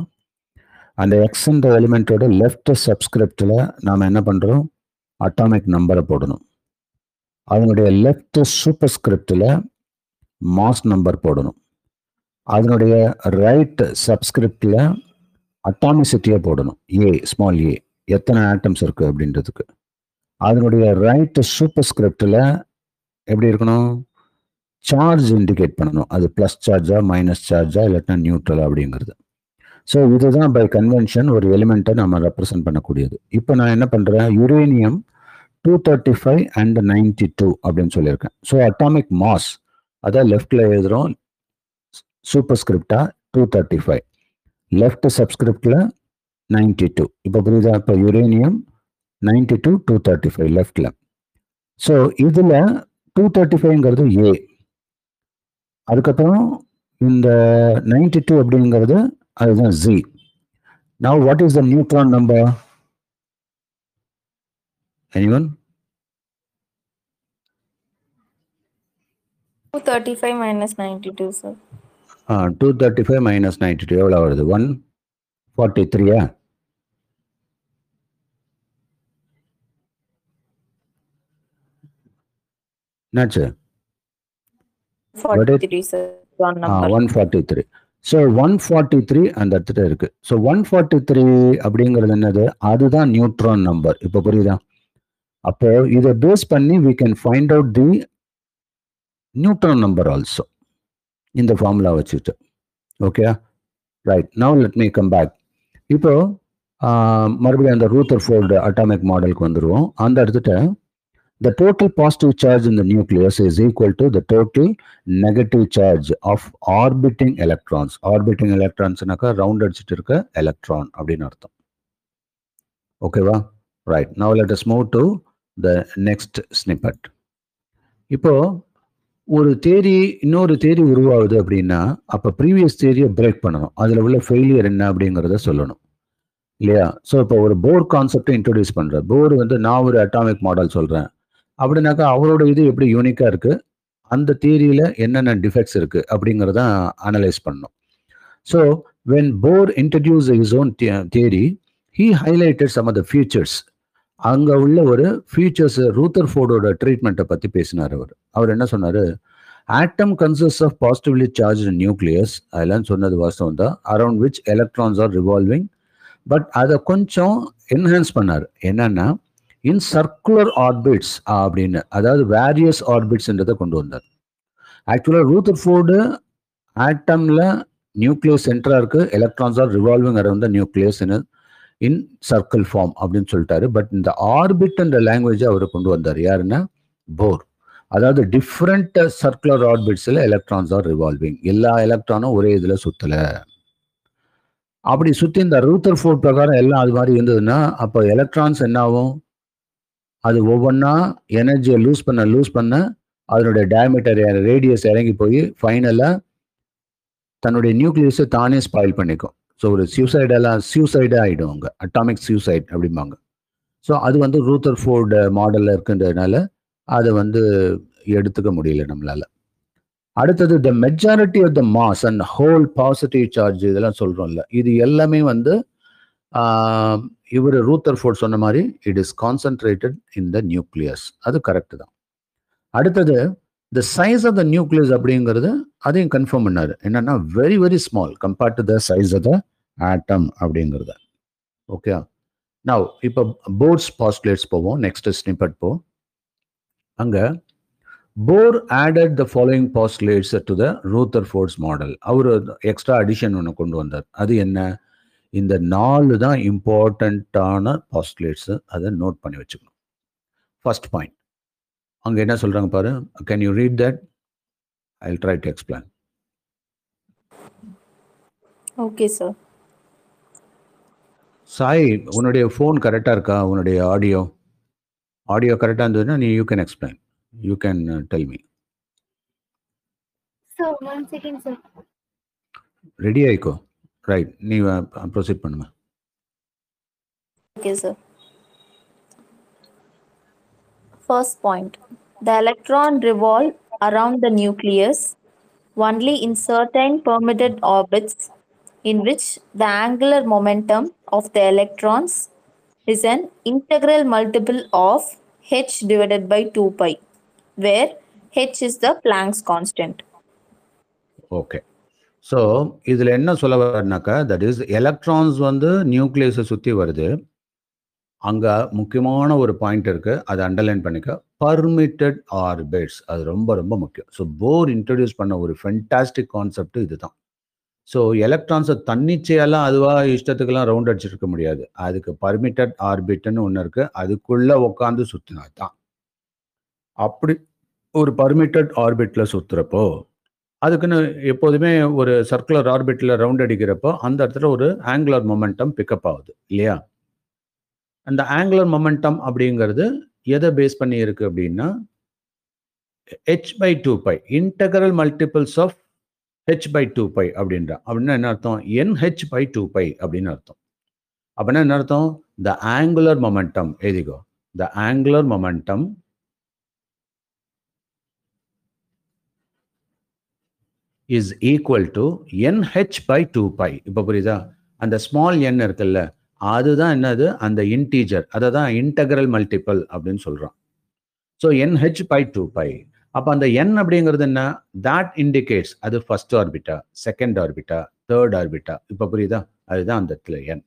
அந்த எக்ஸ்ன்ற எலிமெண்ட்டோட லெஃப்ட் சப்ஸ்கிரிப்டில் நாம் என்ன பண்ணுறோம்? அட்டாமிக் நம்பரை போடணும். அதனுடைய லெஃப்ட் சூப்பர்ஸ்கிரிப்டில் மாஸ் நம்பர் போடணும். அதனுடைய ரைட் சப்ஸ்கிரிப்டில் அட்டாமிசிட்டியை போடணும், ஏ, ஸ்மால் ஏ, எத்தனை ஆட்டம்ஸ் இருக்குது அப்படின்றதுக்கு. அதனுடைய ரைட் சூப்பர்ஸ்கிரிப்டில் எப்படி இருக்கணும்? சார்ஜ் இண்டிகேட் பண்ணணும், அது ப்ளஸ் சார்ஜா மைனஸ் சார்ஜா இல்லாட்டினா நியூட்ரலா அப்படிங்கிறது. ஸோ இதுதான் பை கன்வென்ஷன் ஒரு எலிமெண்ட்டை நம்ம ரெப்ரசென்ட் பண்ணக்கூடியது. இப்போ நான் என்ன பண்ணுறேன்? யுரேனியம் 235 அண்ட் 92 அப்படின்னு சொல்லியிருக்கேன். ஸோ அட்டாமிக் மாஸ், அதான் லெஃப்டில் எழுதுகிறோம் சூப்பர்ஸ்கிரிப்டா 235, லெஃப்ட் சப்ஸ்கிரிப்டில் 92. இப்போ புரியுதா? இப்போ யுரேனியம் 92, 235 லெஃப்டில். ஸோ இதில் 235ங்கிறது ஏ, அதுக்கப்புறம் இந்த 92 அப்படிங்கிறது அதுதான் G. Now what is the neutron number? Anyone? 235 minus 92 sir. 235 minus 92 எவ்வளோ வருது? 143. என்னாச்சு? 43 சார். 143. ஸோ 143 அந்த இடத்துல இருக்கு. ஸோ 143 அப்படிங்கிறது என்னது? அதுதான் நியூட்ரான் நம்பர். இப்போ புரியுதா? அப்போ இதை பேஸ் பண்ணி we can find out the neutron number also, இந்த ஃபார்முலா வச்சுட்டு. Okay, right. Now let me come back. இப்போ மறுபடியும் அந்த ரூதர்ஃபோர்டு அட்டாமிக் மாடலுக்கு வந்துடுவோம். அந்த இடத்துல the total positive charge in the nucleus is equal to the total negative charge of orbiting electrons. Orbiting electrons naka round edge irukka electron appdin artham. Okay va? Right, now let us move to the next snippet. Ipo oru theory innoru theory uruvavudhu appadina appo previous theory break pananum, adula ulla failure enna abdingiradha sollanum, illaya? So ipo oru bohr concept introduce pandra. Bohr vandu na oru atomic model solren அப்படின்னாக்கா அவரோட இது எப்படி யூனிக்காக இருக்குது, அந்த தியரியில என்னென்ன defects இருக்கு அப்படிங்கிறத அனலைஸ் பண்ணோம். So when Bohr introduced his own theory, he highlighted some of the features. அங்கே உள்ள ஒரு ஃபீச்சர்ஸ் ரூதர்ஃபோர்டோட ட்ரீட்மெண்ட்டை பற்றி பேசினார். அவர் அவர் என்ன சொன்னார், atom consist of positively charge nucleus, அதெல்லாம் சொன்னது வாஸ்தவம் தான், around which electrons are revolving. But அதை கொஞ்சம் என்ஹான்ஸ் பண்ணார். என்னன்னா இன் சர்க்குலர் ஆர்பிட்ஸ் அப்படின்னு, அதாவது வேரியஸ் ஆர்பிட்ஸ்ன்றதை கொண்டு வந்தார். ஆக்சுவலாக ரூதர்ஃபோர்டு ஆட்டமில் நியூக்ளியஸ் சென்டராக இருக்குது, electrons are revolving around the nucleus in circle form அப்படின்னு சொல்லிட்டாரு. பட் இந்த ஆர்பிட்ன்ற லாங்குவேஜை அவர் கொண்டு வந்தார். யாருன்னா போர். அதாவது டிஃப்ரெண்ட் சர்க்குலர் ஆர்பிட்ஸில் எலக்ட்ரான்ஸ் ஆர் ரிவால்விங், எல்லா எலக்ட்ரானும் ஒரே இதில் சுற்றலை. அப்படி சுற்றி இந்த ரூதர்ஃபோர்ட் பிரகாரம் எல்லாம் அது மாதிரி இருந்ததுன்னா அப்போ எலக்ட்ரான்ஸ் என்ன ஆகும், அது ஒவ்வொன்றா எனர்ஜியை லூஸ் பண்ண அதனுடைய டயமீட்டர் ரேடியஸ் இறங்கி போய் ஃபைனலாக தன்னுடைய நியூக்ளியஸை தானே ஸ்பாயில் பண்ணிக்கும். ஸோ ஒரு சூசைடாக ஆகிடும், அவங்க அட்டாமிக் சூசைட் அப்படிம்பாங்க. ஸோ அது வந்து ரூதர்ஃபோர்டு மாடலில் இருக்குன்றதுனால அதை வந்து எடுத்துக்க முடியல நம்மளால். அடுத்தது the majority of the mass and whole positive charge, இதெல்லாம் சொல்கிறோம்ல, இது எல்லாமே வந்து இவர் ரூதர்ஃபோர்ட் சொன்ன மாதிரி it is concentrated in the nucleus, அது கரெக்டு தான். அடுத்தது the size of the nucleus அப்படிங்கிறது அதையும் கன்ஃபார்ம் பண்ணார். என்னன்னா very very small compared to the size of the atom அப்படிங்கிறத. ஓகே, நான் இப்போ போர்ஸ் பாஸ்டுலேட்ஸ் போவோம், நெக்ஸ்ட் ஸ்னிப்பட் போவோம். அங்கே Bohr added the following postulates to the Rutherford's model. அவர் எக்ஸ்ட்ரா அடிஷன் ஒன்று கொண்டு வந்தார். அது என்ன, இந்த 4 தான் இம்பார்ட்டண்ட்டான பாஸ்டுலேட்ஸு, அதை நோட் பண்ணி வச்சுக்கணும். ஃபர்ஸ்ட் பாயிண்ட் அங்கே என்ன சொல்கிறாங்க பாரு, can you read that, I will try to explain. Okay sir. Sai, உன்னுடைய ஃபோன் கரெக்டாக இருக்கா, உன்னுடைய ஆடியோ கரெக்டாக இருந்ததுன்னா நீ you can explain, you can tell me. Sir 1 second sir. Ready ஆயிக்கோ, ரைட், நீ ப்ரொசீட் பண்ணுமா. Okay sir. First point, the electron revolve around the nucleus only in certain permitted orbits in which the angular momentum of the electrons is an integral multiple of h divided by 2 pi, where h is the Planck's constant. Okay. So, இதுல என்ன சொல்ல வரனாக்கா, that is electrons வந்து nucleus சுத்தி வருது. அங்கே முக்கியமான ஒரு point இருக்குது, அதை அண்டர்லைன் பண்ணிக்க, பர்மிட்டட் ஆர்பிட்ஸ், அது ரொம்ப ரொம்ப முக்கியம். ஸோ போர் இன்ட்ரடியூஸ் பண்ண ஒரு ஃபென்டாஸ்டிக் கான்செப்ட் இது தான். ஸோ எலக்ட்ரான்ஸை தன்னிச்சையெல்லாம் அதுவாக இஷ்டத்துக்கெல்லாம் ரவுண்ட் அடிச்சிருக்க முடியாது, அதுக்கு பர்மிட்டட் ஆர்பிட்னு ஒன்று இருக்குது, அதுக்குள்ளே உட்காந்து சுற்றினா தான். அப்படி ஒரு பர்மிட்டட் ஆர்பிட்டில் சுற்றுறப்போ அதுக்குன்னு எப்போதுமே ஒரு சர்க்குலர் ஆர்பிட்டில் ரவுண்ட் அடிக்கிறப்போ அந்த இடத்துல ஒரு ஆங்குலர் மொமெண்டம் பிக்கப் ஆகுது இல்லையா. அந்த ஆங்குலர் மொமெண்டம் அப்படிங்கிறது எதை பேஸ் பண்ணி இருக்கு அப்படின்னா H by 2 pi, integral multiples of H by 2 pi அப்படின்னா என்ன அர்த்தம், என்ஹெச் பை 2 பை அப்படின்னு அர்த்தம். அப்படின்னா என்ன அர்த்தம், த ஆங்குலர் மொமெண்டம் எதிகோ, the angular momentum is equal to n h by 2 pi. இப்போ புரியுதா, அந்த ஸ்மால் என் இருக்குல்ல அதுதான் என்னது, அந்த இன்டீஜர், அதை தான் இன்டகரல் மல்டிபிள் அப்படின்னு சொல்கிறோம். So n h by 2 pi. அப்போ அந்த என் அப்படிங்கிறது என்ன, தேட் இண்டிகேட்ஸ் அது ஃபர்ஸ்ட் ஆர்பிட்டா, செகண்ட் ஆர்பிட்டா, தேர்ட் ஆர்பிட்டா. இப்போ புரியுதா, அதுதான் அந்த இடத்துல என்.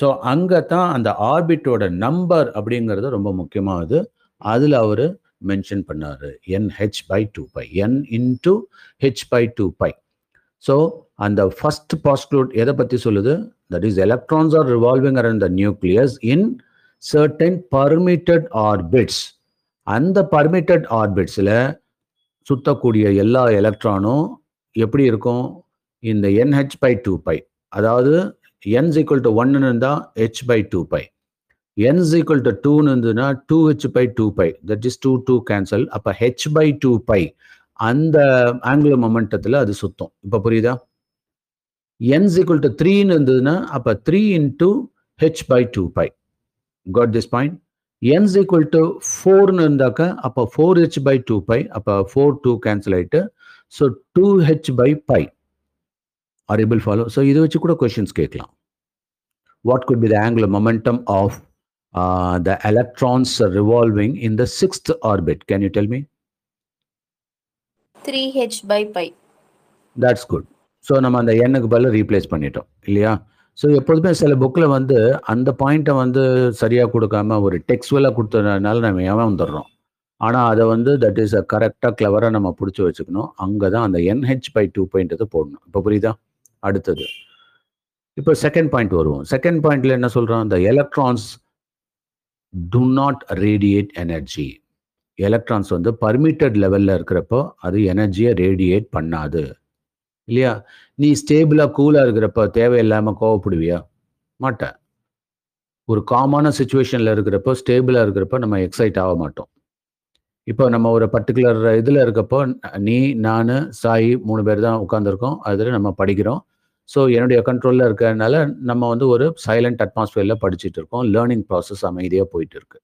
ஸோ அங்கே தான் அந்த ஆர்பிட்டோட நம்பர் அப்படிங்கிறது ரொம்ப முக்கியமானது. அதில் அவர் மென்ஷன் பண்ணார் n h by 2 pi, n into h by 2 pi. So அந்த ஃபர்ஸ்ட் பாஸ்ட்லூட் எதை பற்றி சொல்லுது, that is electrons are revolving around the nucleus in certain permitted orbits. அந்த permitted orbitsல சுற்றக்கூடிய எல்லா எலக்ட்ரானும் எப்படி இருக்கும், இந்த NH by 2 pi, அதாவது n is equal to 1 இருந்தா h by 2 pi, n is equal to 2 இருந்துன்னா 2h by 2 pi, that is 2 2 cancel. அப்போ h by 2 pi அந்த angular momentumல அது சுத்தும். இப்போ புரியுதா, n is equal to 3 ன்னு இருந்ததுன்னா அப்போ 3 into h by 2 pi. Got this point? n is equal to 4 இருந்தாக்க அப்போ 4h by 2 pi, அப்போ 4 2 cancel ஆயிட்டு, so 2h by pi. Are able follow? So இது வச்சு கூட questions கேட்கலாம். What could be the angular momentum of the electrons revolving in the 6th orbit? Can you tell me? 3h by pi. That's good. So நம்ம அந்த n-க்கு பதிலா replace பண்ணிட்டோம் இல்லையா? So எப்போதுமே சில புக்கில் வந்து அந்த பாயிண்ட்டை வந்து சரியாக கொடுக்காம ஒரு டெக்ஸ்டுவலாக கொடுத்ததுனால நம்ம ஏமாந்துடுறோம். ஆனால் அதை வந்து தட் இஸ் அ கரெக்டாக கிளவராக நம்ம பிடிச்சி வச்சுக்கணும். அங்கே தான் அந்த என்ஹெச் பை டூ பாயிண்ட்டது போடணும். இப்போ புரியுதா? அடுத்தது இப்போ செகண்ட் பாயிண்ட் வருவோம். செகண்ட் பாயிண்டில் என்ன சொல்கிறோம்? இந்த electrons do not radiate energy. Electrons வந்து பர்மிட்டட் லெவலில் இருக்கிறப்போ அது எனர்ஜியை ரேடியேட் பண்ணாது இல்லையா? நீ ஸ்டேபிளாக கூலாக இருக்கிறப்ப தேவையில்லாமல் கோவப்படுவியா? மாட்டேன். ஒரு காமான சுச்சுவேஷனில் இருக்கிறப்போ ஸ்டேபிளாக இருக்கிறப்ப நம்ம எக்ஸைட் ஆக மாட்டோம். இப்போ நம்ம ஒரு பர்டிகுலர் இதில் இருக்கப்போ நீ நான் சாய் 3 பேர் தான் உட்காந்துருக்கோம். அதில் நம்ம படிக்கிறோம். ஸோ என்னுடைய கண்ட்ரோலில் இருக்கிறதுனால நம்ம வந்து ஒரு சைலண்ட் அட்மாஸ்பியரில் படிச்சுட்டு இருக்கோம். லேர்னிங் ப்ராசஸ் அமைதியாக போயிட்டு இருக்கு.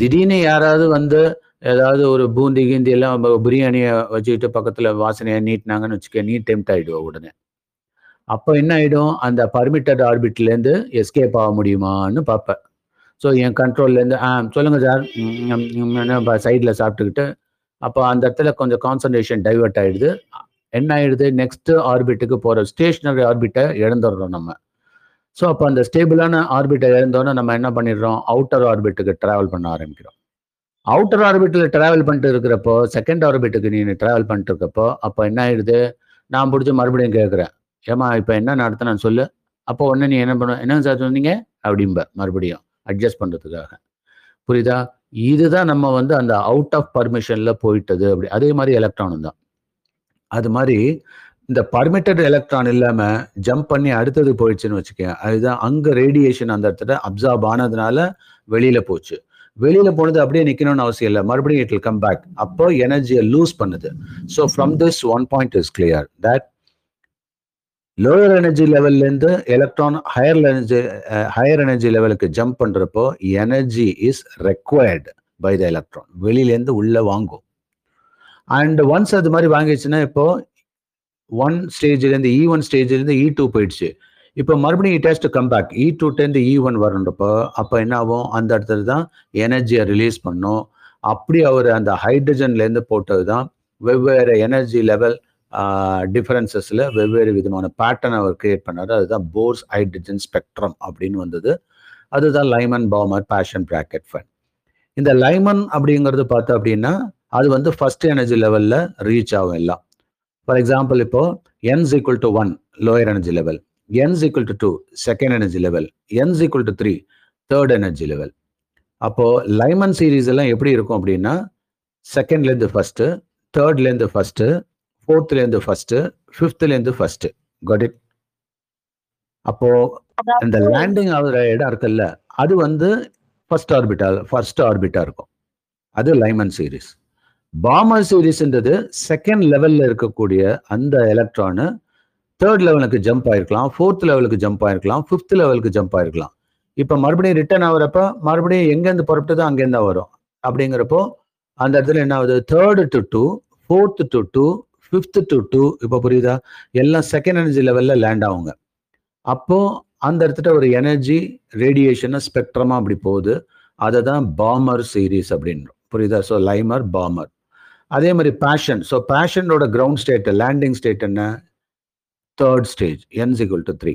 திடீர்னு யாராவது வந்து ஏதாவது ஒரு பூந்தி கீந்தி எல்லாம் பிரியாணியை வச்சுக்கிட்டு பக்கத்தில் வாசனையை நீட்டினாங்கன்னு வச்சுக்க, நீ டெம்ட் ஆகிடுவோம் உடனே. அப்போ என்ன ஆகிடும்? அந்த பர்மிட்டட் ஆர்பிட்லேருந்து எஸ்கேப் ஆக முடியுமான்னு பார்ப்பேன். ஸோ என் கண்ட்ரோல்லேருந்து சொல்லுங்கள் சார் சைடில் சாப்பிட்டுக்கிட்டு, அப்போ அந்த இடத்துல கொஞ்சம் கான்சன்ட்ரேஷன் டைவெர்ட் ஆகிடுது. என்ன ஆகிடுது? நெக்ஸ்ட்டு ஆர்பிட்டுக்கு போகிற ஸ்டேஷ்னரி ஆர்பிட்டை இழந்துடுறோம் நம்ம. ஸோ அப்போ அந்த ஸ்டேபிளான ஆர்பிட்டை இழந்தோன்னா நம்ம என்ன பண்ணிடுறோம்? அவுட்டர் ஆர்பிட்டுக்கு ட்ராவல் பண்ண ஆரம்பிக்கிறோம். அவுட்டர் ஆர்பிட்டில் ட்ராவல் பண்ணிட்டு இருக்கிறப்போ, செகண்ட் ஆர்பிட்டுக்கு நீ ட்ராவல் பண்ணிட்டு இருக்கப்போ, அப்போ என்ன ஆகிடுது? நான் பிடிச்சி மறுபடியும் கேட்குறேன், ஏமா இப்போ என்ன நடத்தினான்னு சொல்லு. அப்போ ஒன்று நீ என்ன பண்ணுவேன்? என்னங்க சார் சொன்னீங்க அப்படிம்ப, மறுபடியும் அட்ஜஸ்ட் பண்ணுறதுக்காக. புரியுதா? இதுதான் நம்ம வந்து அந்த அவுட் ஆஃப் பர்மிஷனில் போயிட்டது. அப்படி அதே மாதிரி எலக்ட்ரானும் தான். அது மாதிரி இந்த பர்மிட்டட் எலக்ட்ரான் இல்லாமல் ஜம்ப் பண்ணி அடுத்தது போயிடுச்சுன்னு வச்சுக்கேன். அதுதான் அங்கே ரேடியேஷன் அந்த இடத்துல அப்சார்ப் ஆனதுனால வெளியில் போச்சு. வெளியில் போனது அப்படியே நிற்கணும்னு அவசியம் இல்லை. மறுபடியும் இட் வில் கம் பேக். அப்போ எனர்ஜியை லூஸ் பண்ணுது. So from this one point is clear that lower energy லெவல்லேருந்து எலக்ட்ரான் ஹையர் எனர்ஜி லெவலுக்கு ஜம்ப் பண்ணுறப்போ energy is required by the electron. வெளியிலேருந்து உள்ளே வாங்கும். அண்ட் ஒன்ஸ் அது மாதிரி வாங்கிடுச்சுன்னா, இப்போ ஒன் ஸ்டேஜ்லேருந்து E1 ஸ்டேஜ்லேருந்து E2 போயிடுச்சு. இப்போ மறுபடியும் it has to come back. E2 E1 வரணுன்றப்போ அப்போ என்ன ஆகும்? அந்த இடத்துல தான் எனர்ஜியை ரிலீஸ் பண்ணும். அப்படி அவர் அந்த ஹைட்ரஜன்லேருந்து போட்டது தான் வெவ்வேறு எனர்ஜி லெவல் டிஃபரன்சஸில் வெவ்வேறு விதமான பேட்டர்ன் அவர் கிரியேட் பண்ணார். அதுதான் போர்ஸ் ஹைட்ரஜன் ஸ்பெக்ட்ரம் அப்படின்னு வந்தது. அதுதான் Lyman Balmer Paschen Brackett Pfund. இந்த லைமன் அப்படிங்கிறது பார்த்தோம் அப்படின்னா அது வந்து ஃபர்ஸ்ட் எனர்ஜி லெவலில் ரீச் ஆகும் எல்லாம். ஃபார் எக்ஸாம்பிள் இப்போது N = 1 lower energy level, N = 2 second energy level, N = 3 third energy level. அப்போது லைமன் சீரீஸ் எல்லாம் எப்படி இருக்கும் அப்படின்னா, செகண்ட்லேருந்து ஃபஸ்ட்டு, தேர்ட்லேருந்து ஃபஸ்ட்டு, ஃபோர்த்லேருந்து ஃபஸ்ட்டு, ஃபிஃப்த்லேருந்து ஃபஸ்ட்டு. Got it? அப்போது இந்த லேண்டிங் ஆகிற இடம் இருக்குல்ல, அது வந்து ஃபர்ஸ்ட் ஆர்பிட்டாக இருக்கும். அது லைமன் சீரீஸ். பாமர் சீரீஸ்ன்றது செகண்ட் லெவலில் இருக்கக்கூடிய அந்த எலக்ட்ரானு தேர்ட் லெவலுக்கு ஜம்ப் ஆகிருக்கலாம், ஃபோர்த் லெவலுக்கு ஜம்ப் ஆகிருக்கலாம், ஃபிஃப்த் லெவலுக்கு ஜம்ப் ஆகிருக்கலாம். இப்போ மறுபடியும் ரிட்டர்ன் ஆகிறப்ப மறுபடியும் எங்கேருந்து புறப்பட்டதோ அங்கேருந்தான் வரும். அப்படிங்கிறப்போ அந்த இடத்துல என்ன ஆகுது? 3rd to 2, 4th to 2, 5th to 2. இப்போ புரியுதா? எல்லாம் செகண்ட் எனர்ஜி லெவலில் லேண்ட் ஆகுங்க. அப்போது அந்த இடத்துல ஒரு எனர்ஜி ரேடியேஷனை ஸ்பெக்ட்ரமாக அப்படி போகுது. அதை தான் பாமர் சீரீஸ் அப்படின்றோம். புரியுதா? So Lyman Balmer. அதே மாதிரி பேஷன். ஸோ பேஷனோட கிரவுண்ட் ஸ்டேட்டு, லேண்டிங் ஸ்டேட் என்ன? Third stage, N = 3.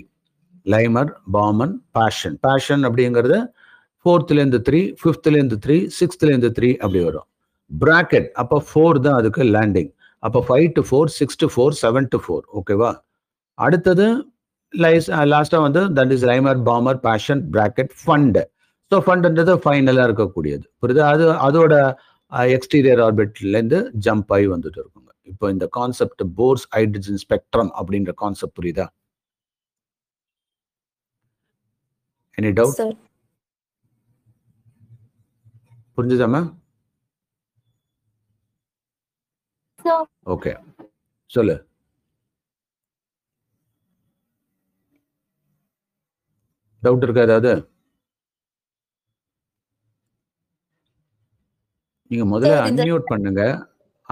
Lyman, Balmer, Paschen. Paschen அப்படிங்கிறது 4th-3, 5th-3, 6th-3 அப்படி வரும். பிராக்கெட் அப்போ 4 தான் அதுக்கு லேண்டிங். அப்போ 5 to 4, 6 to 4, 7 to 4. ஓகேவா? அடுத்தது லாஸ்ட்டாக வந்து that is Lyman Balmer Paschen bracket Pfund. So ஃபண்டுன்றது ஃபைனலாக இருக்கக்கூடியது. புரியுது? அதோட எக்ஸ்டீரியர் ஆர்பிட்லேருந்து ஜம்ப் ஆகி வந்துட்டு இருக்குங்க. இப்போ இந்த கான்செப்ட் போர்ஸ் ஹைட்ரஜன் ஸ்பெக்ட்ரம் அப்படின்ற கான்செப்ட் புரியுதா? Any doubt? புரிஞ்சுதா மேம்? ஓகே, சொல்லு. டவுட் இருக்கா ஏதாவது? நீங்க முதல்ல சரி சார். அன்மியூட் பண்ணுங்க,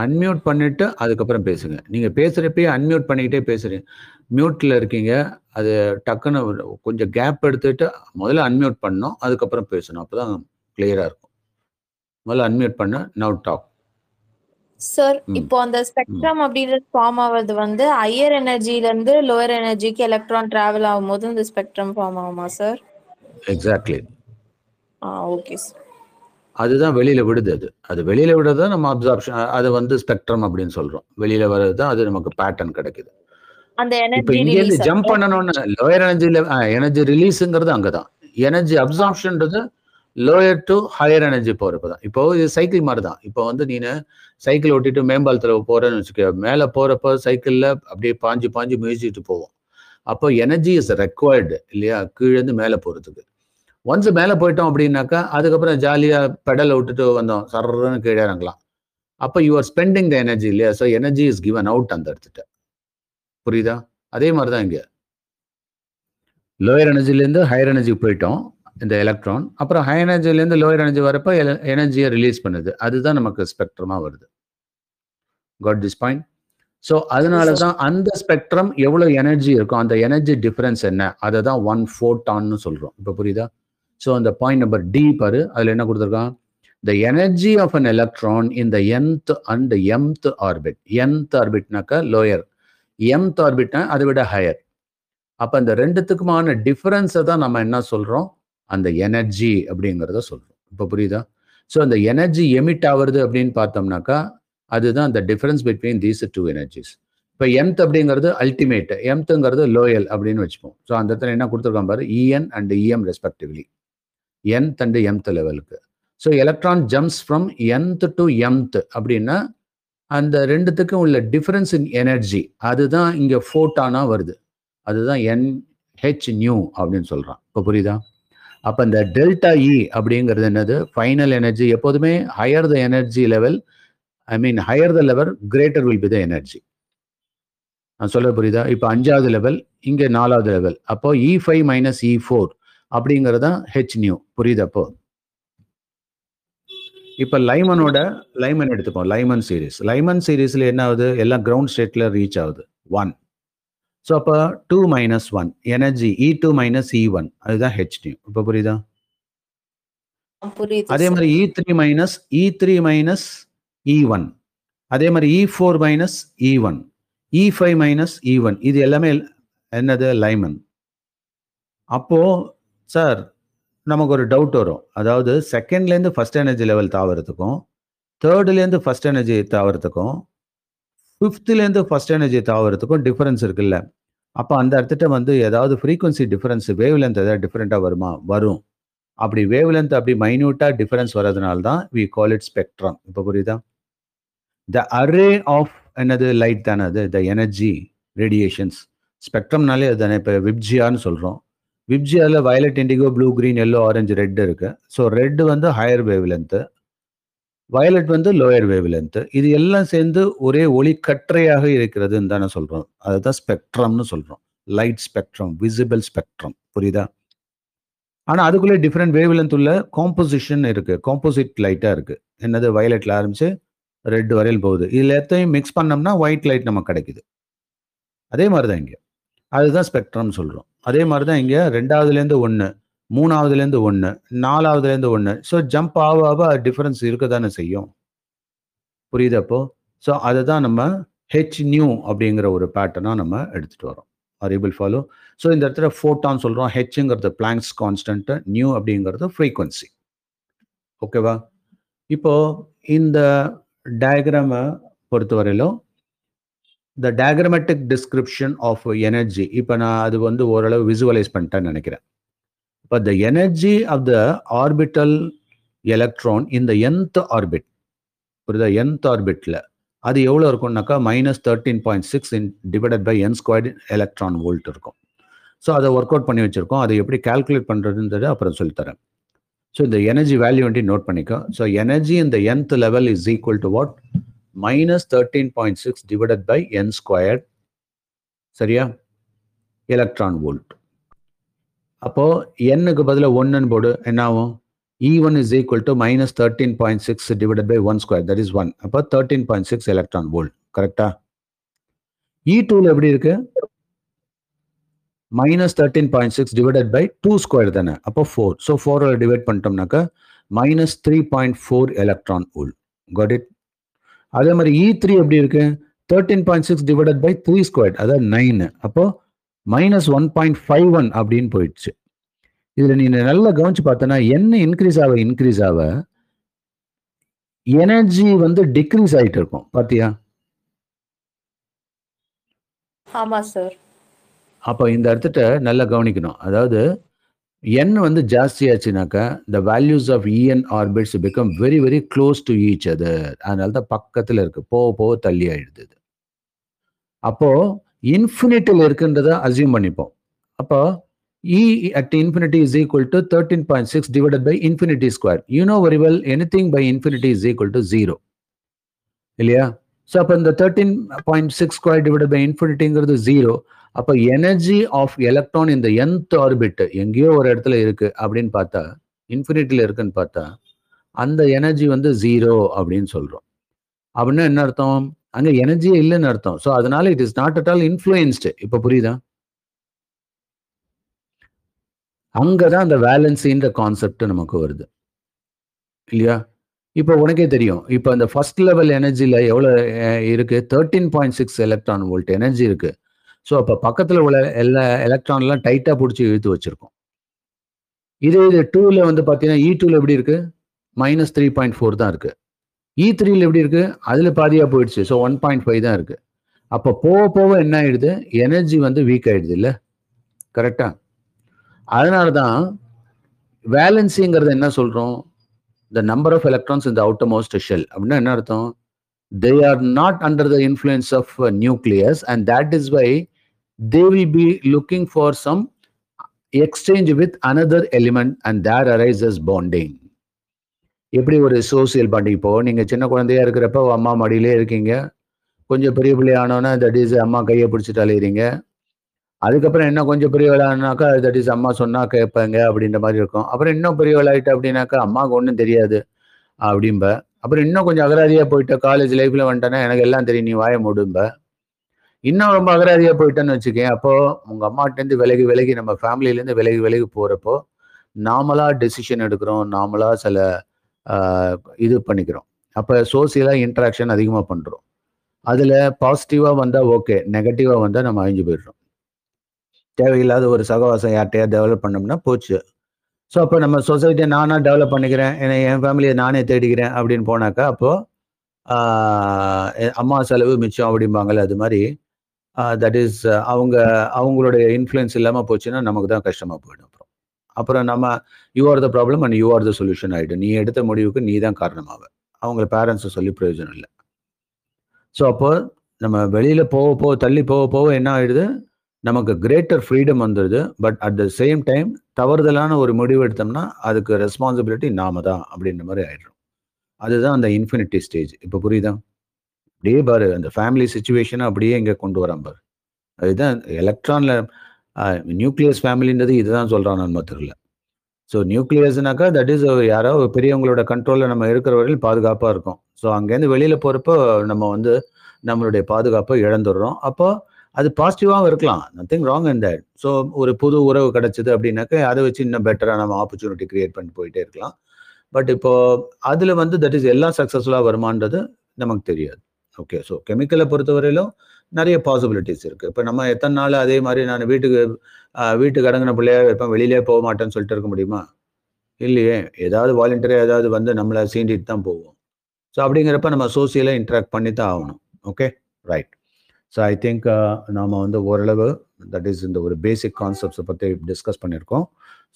அன்மியூட் பண்ணிட்டு அதுக்கப்புறம் பேசுங்க. நீங்க பேசுறப்பயே அன்மியூட் பண்ணிக்கிட்டே பேசுறீங்க, மியூட்ல இருக்கீங்க, அது டக்குன்னு கொஞ்சம் கேப் எடுத்துட்டு முதல்ல அன்மியூட் பண்ணணும், அதுக்கப்புறம் பேசணும், அப்பதான் கிளியரா இருக்கும். முதல்ல அன்மியூட் பண்ண, நவ் டாக். சார் ம் இப்போ அந்த ம் ஸ்பெக்ட்ரம் அப்படின்றது ஃபார்ம் ஆகுறது வந்து ஹையர் எனர்ஜில இருந்து லோயர் எனர்ஜிக்கு எலக்ட்ரான் டிராவல் ஆகும்போது அந்த ஸ்பெக்ட்ரம் ஃபார்ம் ஆகுமா சார்? எக்ஸாக்ட்லி. Okay sir. அதுதான் வெளியில விடுது, அது அது வெளியில விடுறத நம்ம அப்சார்ப்ஷன், அது ஸ்பெக்ட்ரம் அப்படின்னு சொல்றோம். வெளியில வர்றது தான் அது நமக்கு பேட்டர்ன் கிடைக்குது. அந்த இப்போ எனர்ஜி இங்கேருந்து ரிலீஸ் ஜம்ப் ஆகும். பண்ணணும்னு லோயர் எனர்ஜியில் எனர்ஜி ரிலீஸுங்கிறது அங்கே தான், எனர்ஜி அப்சார்ப்ஷன்றது லோயர் டு ஹையர் எனர்ஜி போகிறப்ப தான். இப்போ இது சைக்கிள் மாதிரி தான். இப்போ நீ சைக்கிள் ஓட்டிட்டு மேம்பாலத்தில் போகிறேன்னு வச்சுக்க, மேலே போகிறப்ப சைக்கிளில் அப்படியே பாஞ்சு பாஞ்சு மிதிச்சிட்டு போவோம். அப்போ எனர்ஜி இஸ் ரெக்வயர்டு இல்லையா, கீழேருந்து மேலே போகிறதுக்கு. ஒன்ஸ் மேலே போயிட்டோம் அப்படின்னாக்கா அதுக்கப்புறம் ஜாலியாக பெடல் விட்டுட்டு வந்தோம் சர்றன்னு கீழே இறங்கலாம். அப்போ யூஆர் ஸ்பெண்டிங் த எனர்ஜி இல்லையா. So energy is given out அந்த இடத்துட்ட, புரியுதா? அதே மாதிரி தான் இங்கே லோயர் எனர்ஜிலேருந்து ஹையர் எனர்ஜிக்கு போயிட்டோம் இந்த எலக்ட்ரான், அப்புறம் ஹை எனர்ஜிலேருந்து லோயர் எனர்ஜி வரப்போ எனர்ஜியை ரிலீஸ் பண்ணுது. அதுதான் நமக்கு ஸ்பெக்ட்ரமாக வருது. Got this point? ஸோ அதனால எஸ் தான் அந்த ஸ்பெக்ட்ரம் எவ்வளோ எனர்ஜி இருக்கும், அந்த எனர்ஜி டிஃபரன்ஸ் என்ன, அதை தான் 1/4 சொல்கிறோம். இப்போ புரியுதா? ஸோ அந்த பாயிண்ட் நம்பர் டி பாரு, அதில் என்ன கொடுத்துருக்கான்? The energy of an electron in the mth and mth orbit. Mth ஆர்பிட்னாக்கா லோயர், எம்த் ஆர்பிட்னா அதை விட ஹையர். அப்போ அந்த ரெண்டுத்துக்குமான டிஃபரன்ஸை தான் நம்ம என்ன சொல்கிறோம், அந்த எனர்ஜி அப்படிங்கிறத சொல்கிறோம். இப்போ புரியுதா? ஸோ அந்த எனர்ஜி எமிட் ஆகுறது அப்படின்னு பார்த்தோம்னாக்கா அதுதான் அந்த difference between these two energies. இப்போ எம்த் அப்படிங்கிறது அல்டிமேட், எம்த்துங்கிறது லோயல் அப்படின்னு வச்சுப்போம். ஸோ அந்த இடத்துல என்ன கொடுத்துருக்கான் பாரு, E n and E m respectively, nth and mth லெவலுக்கு. So electron jumps from mth to mth அப்படின்னா அந்த ரெண்டுத்துக்கும் உள்ள டிஃபரன்ஸ் இன் எனர்ஜி அதுதான் இங்கே ஃபோட்டானாக வருது. அதுதான் NH nu அப்படின்னு சொல்கிறான். இப்போ புரியுதா? அப்போ இந்த ΔE அப்படிங்கிறது என்னது, ஃபைனல் எனர்ஜி. எப்போதுமே higher the energy level, higher the level greater will be the energy. நான் சொல்ல புரியுதா? இப்போ 5வது லெவல், இங்கே 4வது லெவல். அப்போ E5 - E4 அப்படிங்கிறது தான் H nu. புரியுது? அப்போ இப்போ லைமன் எடுத்துப்போம், லைமன் சீரீஸ். லைமன் சீரீஸில் என்ன ஆகுது, எல்லாம் கிரவுண்ட் ஸ்டேட்டில் ரீச் ஆகுது 1. ஸோ அப்போ 2 - 1 எனர்ஜி E2 - E1 அதுதான் H nu. இப்போ புரியுதா? புரியுது அதே சார். மாதிரி E3 - E3 - E1, அதே மாதிரி E4 - E1, E5 - E1, இது எல்லாமே என்னது, லைமன். அப்போ சார் நமக்கு ஒரு டவுட் வரும், அதாவது செகண்ட்லேருந்து ஃபர்ஸ்ட் எனர்ஜி லெவல் தாவறதுக்கும், தேர்ட்லேருந்து ஃபர்ஸ்ட் எனர்ஜி தாவறதுக்கும், ஃபிஃப்த்லேருந்து ஃபர்ஸ்ட் எனர்ஜி தாவறதுக்கும் டிஃபரன்ஸ் இருக்குல்ல. அப்போ அந்த இடத்துல ஏதாவது ஃப்ரீக்குவன்சி டிஃபரன்ஸ், வேவ் லென்த் ஏதாவது டிஃப்ரெண்ட்டாக வருமா? வரும். அப்படி வேவ் லென்த் அப்படி மைன்யூட்டாக டிஃபரன்ஸ் வர்றதுனால தான் வி கால் இட் ஸ்பெக்ட்ரம். இப்போ புரியுதா? த அரே ஆஃப் என்னது, லைட் தானே அது, த எனர்ஜி ரேடியேஷன்ஸ் ஸ்பெக்ட்ரம்னாலே அது தானே. இப்போ விப்ஜியான்னு சொல்கிறோம். விப்ஜியாவில் violet, indigo, blue, green, yellow, orange, red இருக்குது. So red higher wavelength, violet lower wavelength, இது எல்லாம் சேர்ந்து ஒரே ஒளி கற்றையாக இருக்கிறதுன்னு தானே சொல்கிறோம். அதுதான் ஸ்பெக்ட்ரம்னு சொல்கிறோம், லைட் ஸ்பெக்ட்ரம், விசிபிள் ஸ்பெக்ட்ரம். புரியுதா? ஆனால் அதுக்குள்ளே டிஃப்ரெண்ட் வேவ் லென்த் உள்ள காம்போசிஷன் இருக்குது, காம்போசிட் லைட்டாக இருக்குது. என்னது, வயலட்டில் ஆரம்பித்து ரெட் வரையில் போகுது. இதில் எத்தையும் மிக்ஸ் பண்ணோம்னா ஒயிட் லைட் நமக்கு கிடைக்குது. அதே மாதிரி தான் இங்கே, அதுதான் ஸ்பெக்ட்ரம் சொல்கிறோம். அதே மாதிரி தான் இங்கே 2வதுலேருந்து 1, 3வதுலேருந்து 1, 4வதுலேருந்து 1. ஸோ ஜம்ப் ஆக ஆக டிஃப்ரென்ஸ் இருக்க தானே செய்யும். புரியுது? அப்போ ஸோ அதை தான் நம்ம H nu அப்படிங்கிற ஒரு பேட்டர்னாக நம்ம எடுத்துகிட்டு வரோம். அரிபிள் ஃபாலோ? ஸோ இந்த இடத்துல ஃபோட்டான் சொல்கிறோம், ஹெச்ங்கிறது பிளாங்க்ஸ் கான்ஸ்டன்ட்டு, நியூ அப்படிங்கிறது ஃப்ரீக்குவன்சி. ஓகேவா? இப்போது இந்த டயக்ராமை பொறுத்தவரையிலும் the diagrammatic description of energy, இப்போ நான் அது ஓரளவு விசுவலைஸ் பண்ணிட்டேன்னு நினைக்கிறேன். இப்போ the energy of the orbital electron இந்த என்த் ஆர்பிட், புரியுதா? என்த் ஆர்பிட்டில் அது எவ்வளோ இருக்கும்னாக்கா -13.6 /n² எலக்ட்ரான் வோல்ட் இருக்கும். ஸோ அதை ஒர்க் அவுட் பண்ணி வச்சுருக்கோம். அதை எப்படி கால்குலேட் பண்ணுறதுன்றது அப்புறம் சொல்லித்தரேன். ஸோ இந்த எனர்ஜி வேல்யூ நோட் பண்ணிக்கோ. ஸோ எனர்ஜி இந்த nth level is equal to what, -13.6 /n², சரியா, எலக்ட்ரான் வோல்ட். அப்போ என்னுக்கு பதிலாக 1ன்னு போடு, என்ன ஆகும்? E1 is equal to minus 13.6 divided by 1 square. That is 1. அப்போ 13.6 electron volt. கரெக்டா? E2 எப்படி இருக்கு? minus 13.6 divided by 2 square தானே. அப்போ 4. So 4 ஓட டிவைட் பண்ணிட்டோம் நாக்க minus 3.4 electron volt. Got it? அதே மாதிரி E3 எப்படி இருக்கு? 13.6 divided by 3 square. அதா 9. அப்போ minus 1.51 அப்படின் போயிட்சு. இதில் நீ நல்ல கவனிச்சு பார்த்தனா என்ன இன்க்ரீஸ் ஆக எனர்ஜி வந்து டிக்ரீஸ் ஆயிட்டு இருக்கும். பாத்தியா? ஆமா சார். அப்ப இந்த இடத்துல நல்லா கவனிக்கணும். அதாவது n வந்து ஜாஸ்தி ஆச்சுனாக்கா the values of en orbits become very very close to each other. அதனால தான் பக்கத்துல இருக்கு, போக போக தள்ளி ஆயிடுது. அப்போ இன்ஃபினிட்டில இருக்குன்றத அசியூம் பண்ணிப்போம். அப்போ E at infinity is equal to 13.6 divided by infinity square. You know very well anything by infinity is equal to 0. Illiya? So, upon the 13.6 square divided by infinity is 0. Upon energy of electron in the nth orbit, எங்கேயோ ஒரு இடத்துல இருக்கு அப்படின்னு பார்த்தா, இன்ஃபினிட்டில இருக்குன்னு பார்த்தா, அந்த energy வந்து 0 அப்படின்னு சொல்றோம். அப்படின்னா என்ன அர்த்தம்? அங்க எனர்ஜியே இல்லைன்னு அர்த்தம். ஸோ அதனால it is not at all influenced. இப்போ புரியுதா? அங்கதான் அந்த வேலன்சின்ற கான்செப்ட் நமக்கு வருது இல்லையா? இப்போ உனக்கே தெரியும், இப்போ அந்த ஃபர்ஸ்ட் லெவல் எனர்ஜியில் எவ்வளோ இருக்கு? 13.6 எலக்ட்ரான் வோல்ட் எனர்ஜி இருக்கு. ஸோ அப்போ பக்கத்தில் உள்ள எல்லா எலக்ட்ரான்லாம் டைட்டாக பிடிச்சி இழுத்து வச்சிருக்கோம். இதே இது டூவில் வந்து பார்த்தீங்கன்னா E2ல எப்படி இருக்கு? மைனஸ் 3.4 தான் இருக்கு. E3ல எப்படி இருக்கு? அதில் பாதியாக போயிடுச்சு. ஸோ 1.5 தான் இருக்கு. அப்போ போக போக என்ன ஆயிடுது? எனர்ஜி வந்து வீக் ஆயிடுது இல்லை? கரெக்டா? அதனால தான் வேலன்சிங்கிறத என்ன சொல்றோம்? த நம்பர் ஆஃப் எலக்ட்ரான்ஸ் இந்த அவுட்டர்மோஸ்ட் ஷெல். அப்படின்னா என்ன அர்த்தம்? They are not under the influence of nucleus and that is why they will be looking for some exchange with another element and there arises bonding. எப்படி ஒரு social bonding? இப்போ நீங்கள் சின்ன குழந்தையா இருக்கிறப்ப அம்மா மடியிலே இருக்கீங்க, கொஞ்சம் பெரிய பிள்ளை ஆனோன்னா தட் இஸ் அம்மா கையை பிடிச்சிட்டு அலையிறீங்க. அதுக்கப்புறம் என்ன கொஞ்சம் பெரிய வேலைனாக்கா தட் இஸ் அம்மா சொன்னா கேட்பாங்க அப்படின்ற மாதிரி இருக்கும். அப்புறம் இன்னும் பெரிய வேலையாயிட்டு அப்படின்னாக்கா அம்மாவுக்கு ஒன்றும் தெரியாது அப்படிம்ப. அப்புறம் இன்னும் கொஞ்சம் அகராதியாக போயிட்ட காலேஜ் லைஃப்ல வந்துட்டேன்னா எனக்கு எல்லாம் தெரியும், நீ வாய முடியும்ப. இன்னும் ரொம்ப அகராதியாக போயிட்டேன்னு வச்சுக்கேன். அப்போ உங்க அம்மாட்டேருந்து விலகி நம்ம ஃபேமிலியிலேருந்து விலகி போறப்போ நாமளா டெசிஷன் எடுக்கிறோம், நாமளா சில இது பண்ணிக்கிறோம். அப்போ சோசியலா இன்ட்ராக்ஷன் அதிகமாக பண்றோம். அதுல பாசிட்டிவா வந்தா ஓகே, நெகட்டிவா வந்தா நம்ம அழிஞ்சு போயிடுறோம். தேவையில்லாத ஒரு சகவாசம் யார்ட்டையா டெவலப் பண்ணோம்னா போச்சு. ஸோ அப்போ நம்ம சொசைட்டியை நானா டெவலப் பண்ணிக்கிறேன், ஏன்னா என் ஃபேமிலியை நானே தேடிக்கிறேன் அப்படின்னு போனாக்கா அப்போ அம்மா செலவு மிச்சம் அப்படிம்பாங்கல்ல, அது மாதிரி தட் இஸ் அவங்களுடைய இன்ஃப்ளூயன்ஸ் இல்லாமல் போச்சுன்னா நமக்கு தான் கஷ்டமாக போயிடும். அப்புறம் நம்ம you are the problem and you are the solution ஆகிடும். நீ எடுத்த முடிவுக்கு நீ தான் காரணமாக, அவங்கள பேரண்ட்ஸை சொல்லி பிரயோஜனம் இல்லை. ஸோ அப்போ நம்ம வெளியில் போக தள்ளி போக என்ன ஆகிடுது? நமக்கு கிரேட்டர் ஃப்ரீடம் வந்துடுது. But at the same time தவறுதலான ஒரு முடிவு எடுத்தோம்னா அதுக்கு ரெஸ்பான்சிபிலிட்டி நாம தான் அப்படின்ற மாதிரி ஆயிடும். அதுதான் அந்த இன்ஃபினிட்டி ஸ்டேஜ். இப்போ புரியுதா? அப்படியே பாரு, அந்த ஃபேமிலி சுச்சுவேஷனை அப்படியே இங்கே கொண்டு வரான் பாரு. அதுதான் எலக்ட்ரான்ல நியூக்ளியஸ் ஃபேமிலின்றது இதுதான் சொல்கிறான் நம்ம தெரியல. ஸோ நியூக்ளியஸ்னாக்கா தட் இஸ் யாரோ பெரியவங்களோட கண்ட்ரோலில் நம்ம இருக்கிற வரையில் பாதுகாப்பாக இருக்கும். ஸோ அங்கேருந்து வெளியில் போகிறப்போ நம்ம வந்து நம்மளுடைய பாதுகாப்பை இழந்துடுறோம். அப்போ அது பாசிட்டிவாகவும் இருக்கலாம், nothing wrong in that. So ஒரு புது உறவு கிடச்சிது அப்படின்னாக்கா அதை வச்சு இன்னும் பெட்டராக நம்ம ஆப்பர்ச்சுனிட்டி கிரியேட் பண்ணிட்டு போயிட்டே இருக்கலாம். பட் இப்போது அதில் வந்து தட் இஸ் எல்லாம் சக்ஸஸ்ஃபுல்லாக வருமானது நமக்கு தெரியாது. ஓகே, ஸோ கெமிக்கலை பொறுத்தவரையிலும் நிறைய பாசிபிலிட்டிஸ் இருக்குது. இப்போ நம்ம எத்தனை நாள் அதே மாதிரி நான் வீட்டுக்கு அடங்கின பிள்ளையாக இருப்பேன், வெளியிலே போக மாட்டேன்னு சொல்லிட்டு இருக்க முடியுமா? இல்லையே, ஏதாவது வாலண்டியராக ஏதாவது வந்து நம்மளை சீண்டிட்டு தான் போவோம். ஸோ அப்படிங்கிறப்ப நம்ம சோசியலாக இன்ட்ராக்ட் பண்ணி தான் ஆகணும். Okay, right. So I think நாம் வந்து ஓரளவு தட் இஸ் இந்த ஒரு பேசிக் கான்செப்ட்ஸை பற்றி டிஸ்கஸ் பண்ணியிருக்கோம்.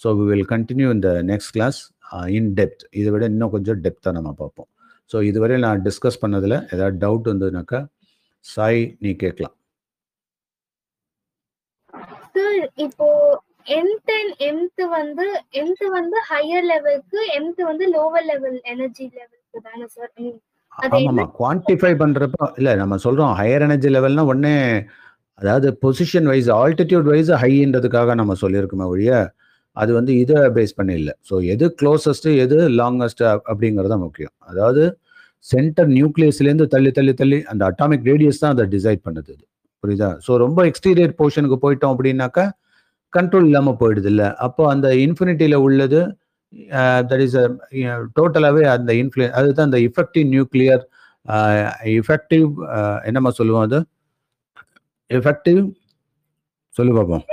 ஸோ வி வில் கண்டினியூ இந்த நெக்ஸ்ட் கிளாஸ் இன் டெப்த். இதை விட இன்னும் கொஞ்சம் டெப்த்தாக நம்ம பார்ப்போம். ஸோ இதுவரை நான் டிஸ்கஸ் பண்ணதில் ஏதாவது டவுட் வந்ததுனாக்கா சாய் நீ கேட்கலாம். சார் இப்போ nth வந்து ஹையர் லெவலுக்கு, mth வந்து லோவர் லெவல் எனர்ஜி லெவலுக்கு தானே சார்? ஆமாம்மா, குவான்டிஃபை பண்ணுறப்ப இல்லை நம்ம சொல்கிறோம் ஹையர் எனர்ஜி லெவல்னா ஒன்று, அதாவது பொசிஷன் வைஸ் ஆல்டிடியூட் வைஸ் ஹைன்றதுக்காக நம்ம சொல்லியிருக்கோமே ஒழிய அது வந்து இதை பேஸ் பண்ணி இல்லை. ஸோ எது க்ளோசஸ்ட்டு எது லாங்கஸ்ட்டு அப்படிங்கிறது தான் முக்கியம். அதாவது சென்டர் நியூக்ளியஸ்லேருந்து தள்ளி தள்ளி தள்ளி அந்த அட்டாமிக் ரேடியஸ் தான் அதை டிசைட் பண்ணுது. புரியுதா? ஸோ ரொம்ப எக்ஸ்டீரியர் போர்ஷனுக்கு போயிட்டோம் அப்படின்னாக்கா கண்ட்ரோல் இல்லாமல் போயிடுது இல்லை. அப்போ அந்த இன்ஃபினிட்டியில் உள்ளது தட் இஸ் டோட்டலாகவே அந்த அதுதான் அந்த எஃபெக்டிவ் நியூக்ளியர் எஃபெக்டிவ் என்னம்மா சொல்லுவோம் அது எஃபெக்டிவ் சொல்லு பார்ப்போம்.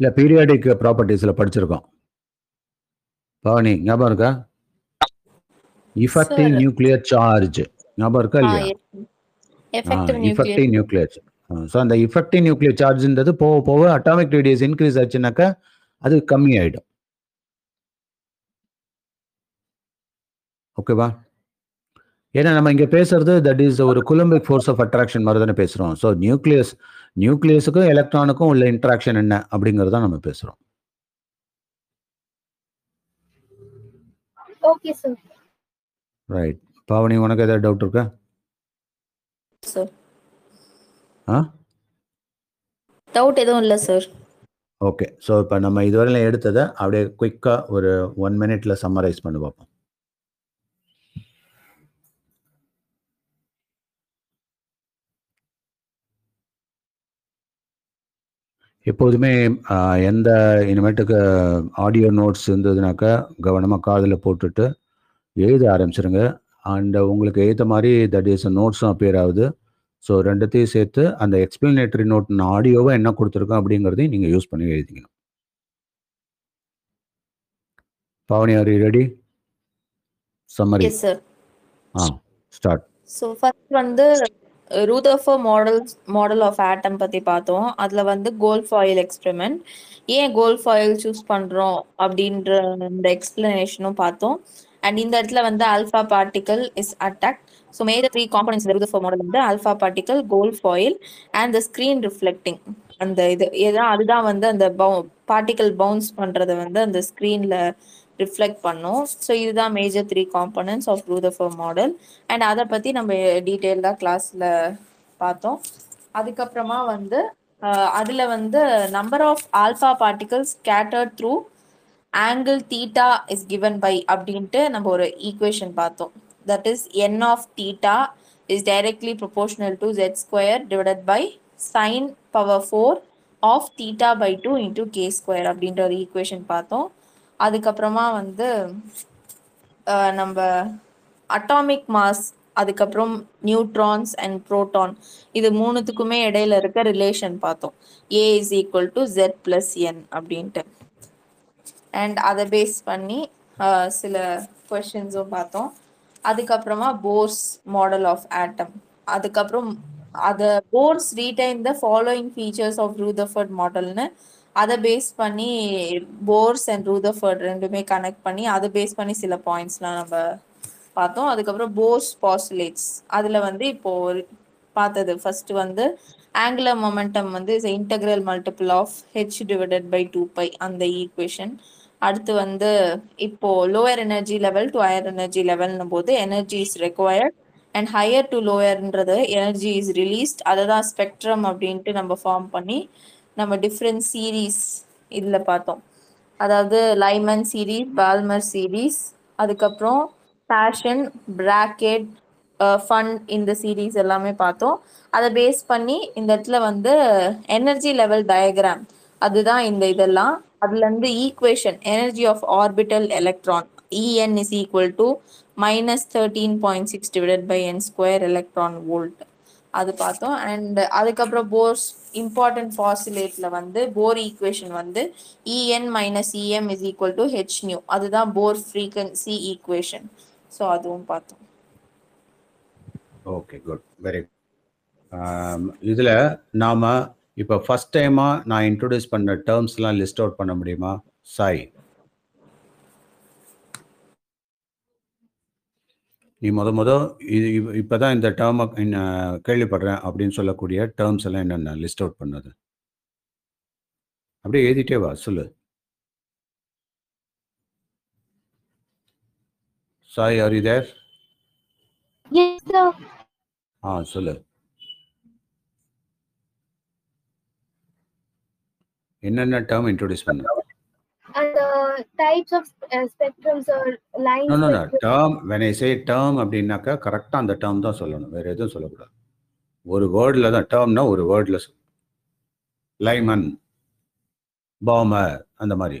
இல்லை பீரியாடிக் ப்ராப்பர்ட்டிஸில் படிச்சிருக்கோம் பவனி, ஞாபகம் இருக்கா? எஃபெக்டிவ் நியூக்ளியர் சார்ஜ் ஞாபகம் இருக்கா இல்லையா? Effective nuclear charge. ஸோ அந்த எஃபெக்டிவ் நியூக்ளியர் சார்ஜ்ன்றது போக போக அட்டாமிக் ரேடியஸ் இன்க்ரீஸ் ஆச்சுனாக்கா அது கம்மி ஆகிடும். ஓகேவா? ஏன்னா நம்ம இங்கே பேசுறது தட் இஸ் ஒரு கூலம்பிக் ஃபோர்ஸ் ஆஃப் அட்ராக்ஷன் மாதிரி தானே பேசுகிறோம். ஸோ நியூக்ளியஸுக்கும் எலக்ட்ரானுக்கும் உள்ள இன்ட்ராக்ஷன் என்ன அப்படிங்கிறதான் நம்ம பேசுகிறோம். Okay sir, right. பாவனி, உனக்கு ஏதாவது டவுட் இருக்கா சார்? டவுட் எதுவும் இல்லை சார். ஓகே, ஸோ இப்போ நம்ம இதுவரையில எடுத்ததை அப்படியே குயிக்காக ஒரு 1 minute சம்மரைஸ் பண்ணி பார்ப்போம். எப்போதுமே எந்த இனிமேட்டுக்கு ஆடியோ நோட்ஸ் இருந்ததுனாக்கா கவனமாக காதில் போட்டுட்டு எழுத ஆரம்பிச்சிருங்க. அண்ட் உங்களுக்கு எழுத மாதிரி தட் இஸ் நோட்ஸும் அப்பியர் ஆகுது. ஸோ ரெண்டுத்தையும் சேர்த்து அந்த எக்ஸ்பிளனேட்டரி நோட் நான் ஆடியோவை என்ன கொடுத்துருக்கோம் அப்படிங்கிறதையும் நீங்கள் யூஸ் பண்ணி எழுதிக்கணும். Bhavani, are you ready? Summary start. So first வந்து ரூதர்ஃபோர்ட் மாடல் ஆஃப் ஆட்டம் பற்றி பார்த்தோம். அதில் வந்து கோல்ஃபாயில் எக்ஸ்பெரிமெண்ட், ஏன் கோல்ஃபாயில் சூஸ் பண்ணுறோம் அப்படின்ற இந்த எக்ஸ்பிளனேஷனும் பார்த்தோம். அண்ட் இந்த இடத்துல வந்து alpha particle is attack. So major 3 components இந்த ரூதர்ஃபோர்ட் மாடல் வந்து alpha particle, gold foil and the screen reflecting. அந்த அதுதான் வந்து அந்த பார்ட்டிகல் பவுன்ஸ் பண்ணுறதை வந்து அந்த ஸ்க்ரீனில் ரிஃப்ளெக்ட் பண்ணும். ஸோ இதுதான் major 3 components of Rutherford model. And அதை பற்றி நம்ம டீட்டெயிலாக கிளாஸில் பார்த்தோம். அதுக்கப்புறமா வந்து அதில் வந்து number of alpha particles scattered through angle theta is given by அப்படின்ட்டு நம்ம ஒரு ஈக்குவேஷன் பார்த்தோம். That is N of theta is directly proportional to z² divided by sin⁴ of theta by 2 into k² அப்படின்ற ஒரு ஈக்குவேஷன் பார்த்தோம். அதுக்கப்புறமா வந்து நம்ம அட்டாமிக் மாஸ், அதுக்கப்புறம் நியூட்ரான்ஸ் அண்ட் ப்ரோட்டான், இது 3த்துக்குமே இடையில இருக்க ரிலேஷன் பார்த்தோம். A = Z + N அப்படின்ட்டு. அண்ட் அதை பேஸ் பண்ணி சில கொஸ்டின்ஸும் பார்த்தோம். அதுக்கப்புறமா போர்ஸ் மாடல் ஆஃப் ஆட்டம். அதுக்கப்புறம் அதை Bohr's retain the following features of Rutherford மாடல்னு அதை பேஸ் பண்ணி போர்ஸ் அண்ட் ரூதர்ஃபோர்ட் ரெண்டுமே கனெக்ட் பண்ணி அதை பேஸ் பண்ணி சில பாயிண்ட்ஸ்லாம் நம்ம பார்த்தோம். அதுக்கப்புறம் போர்ஸ் பாஸ்டுலேட்ஸ், அதில் வந்து இப்போது பார்த்தது ஃபர்ஸ்ட் வந்து ஆங்குலர் மொமெண்டம் வந்து is integral multiple of h/2π அந்த ஈக்குவேஷன். அடுத்து வந்து இப்போது lower energy level to higher energy லெவல்னும் போது energy is required and higher to லோயர்ன்றது எனர்ஜி இஸ் ரிலீஸ்ட். அதை தான் ஸ்பெக்ட்ரம் அப்படின்ட்டு நம்ம ஃபார்ம் பண்ணி நம்ம டிஃப்ரெண்ட் சீரீஸ் இதில் பார்த்தோம். அதாவது லைமன் சீரீஸ், பால்மர் சீரீஸ், அதுக்கப்புறம் பேஷன், பிராக்கெட், ஃபன், இந்த சீரீஸ் எல்லாமே பார்த்தோம். அதை பேஸ் பண்ணி இந்த இடத்துல வந்து எனர்ஜி லெவல் டயக்ராம் அதுதான் இந்த இதெல்லாம். அதுலேருந்து equation energy of orbital electron EN = -13.6 /n² electron volt அது பார்த்தோம். அண்ட் அதுக்கப்புறம் போர்ஸ் இம்பார்ட்டன்ட் பாஸ்டுலேட்ல வந்து போர் ஈக்குவேஷன் வந்து EN - EM = hν அதுதான் போர் ஃப்ரீக்வன்சி ஈக்குவேஷன். ஸோ அதுவும் பார்த்தோம். Okay, good, very good. இதில் நாம் இப்போ ஃபர்ஸ்ட் டைமாக நான் இன்ட்ரடியூஸ் பண்ண டேர்ம்ஸ்லாம் லிஸ்ட் அவுட் பண்ண முடியுமா சாய்? நீ மொதல் இது இப்போ தான் இந்த டேர்மை கேள்விப்படுறேன் அப்படின்னு சொல்லக்கூடிய டேர்ம்ஸ் எல்லாம் என்னென்ன லிஸ்ட் அவுட் பண்ணது அப்படியே எழுதிட்டே வா. சொல்லு சாய், ஆர் யூ தேர்? ஆ சொல்லு, என்னென்ன டேர்ம் இன்ட்ரோடியூஸ் பண்ண? types of spectrums or lines. No. Term, when I say term அப்படினாக்க கரெக்ட்டா அந்த term தான் சொல்லணும், வேற எதுவும் சொல்ல கூடாது. ஒரு வேர்ட்ல தான் termனா ஒரு வேர்ட்ல லைமன் பாமர் அந்த மாதிரி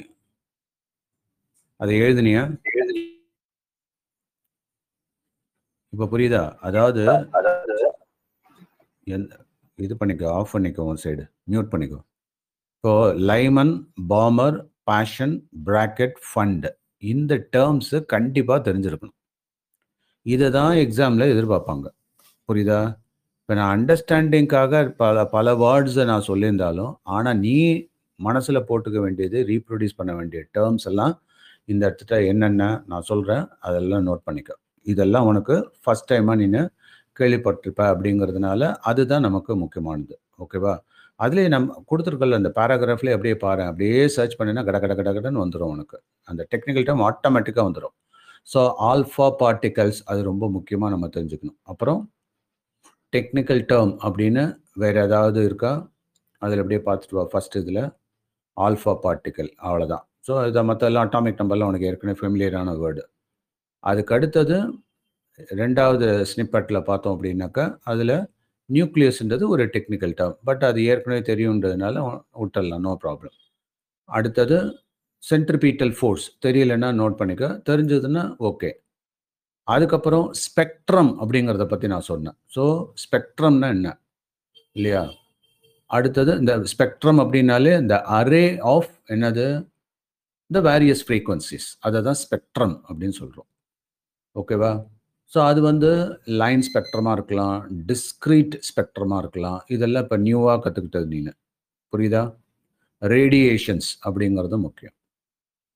அதை எழுதுனியா? இப்ப புரியுதா? அதாவது இது பண்ணிக்கோ, ஆஃப் பண்ணிக்கோ, ஒரு சைடு மியூட் பண்ணிக்கோ. இப்போ Lyman Balmer Paschen Brackett Pfund இந்த டேர்ம்ஸு கண்டிப்பாக தெரிஞ்சிருக்கணும். இதை தான் எக்ஸாமில் எதிர்பார்ப்பாங்க. புரியுதா? இப்போ நான் அண்டர்ஸ்டாண்டிங்காக பல வேர்ட்ஸை நான் சொல்லியிருந்தாலும், ஆனால் நீ மனசில் போட்டுக்க வேண்டியது, ரீப்ரொடியூஸ் பண்ண வேண்டிய டேர்ம்ஸ் எல்லாம் இந்த இடத்துல என்னென்ன நான் சொல்கிறேன் அதெல்லாம் நோட் பண்ணிக்க. இதெல்லாம் உனக்கு ஃபஸ்ட் டைமாக நீ கேள்விப்பட்டிருப்ப அப்படிங்கிறதுனால அதுதான் நமக்கு முக்கியமானது. ஓகேவா? அதுலேயே நம்ம கொடுத்துருக்கல அந்த பேராகிராஃப்லேயே அப்படியே பாரு, அப்படியே சர்ச் பண்ணினா கட கட கட கடன்னு வந்துடும் உனக்கு. அந்த டெக்னிக்கல் டேர்ம் ஆட்டோமேட்டிக்காக வந்துடும். ஸோ ஆல்ஃபா பார்ட்டிகல்ஸ் அது ரொம்ப முக்கியமாக நம்ம தெரிஞ்சுக்கணும். அப்புறம் டெக்னிக்கல் டேர்ம் அப்படின்னு வேறு ஏதாவது இருக்கா அதில் அப்படியே பார்த்துட்டு வா. ஃபஸ்ட் இதில் ஆல்ஃபா பார்ட்டிக்கல், அவ்வளோதான். ஸோ இதை மற்ற எல்லாம் அட்டாமிக் நம்பர்லாம் உனக்கு ஏற்கனவே ஃபெமிலியரான வேர்டு. அதுக்கு அடுத்தது ரெண்டாவது ஸ்னிப்பட்டில் பார்த்தோம் அப்படின்னாக்கா அதில் நியூக்ளியஸ்ன்றது ஒரு டெக்னிக்கல் டேர்ம், பட் அது ஏற்கனவே தெரியுன்றதுனால விட்டுடலாம், நோ ப்ராப்ளம். அடுத்தது சென்ட்ரிபீட்டல் ஃபோர்ஸ், தெரியலைன்னா நோட் பண்ணிக்க, தெரிஞ்சதுன்னா ஓகே. அதுக்கப்புறம் ஸ்பெக்ட்ரம் அப்படிங்கிறத பற்றி நான் சொன்னேன். ஸோ ஸ்பெக்ட்ரம்னா என்ன இல்லையா? அடுத்தது இந்த ஸ்பெக்ட்ரம் அப்படின்னாலே இந்த அரே ஆஃப் என்னது இந்த வேரியஸ் ஃப்ரீக்வன்சிஸ், அதை தான் ஸ்பெக்ட்ரம் அப்படின்னு சொல்கிறோம். ஓகேவா? ஸோ அது லைன் ஸ்பெக்ட்ரமாக இருக்கலாம், டிஸ்க்ரீட் ஸ்பெக்ட்ரமாக இருக்கலாம். இதெல்லாம் இப்போ நியூவாக கற்றுக்கிட்டது நீ. புரியுதா? ரேடியேஷன்ஸ் அப்படிங்கிறது முக்கியம்.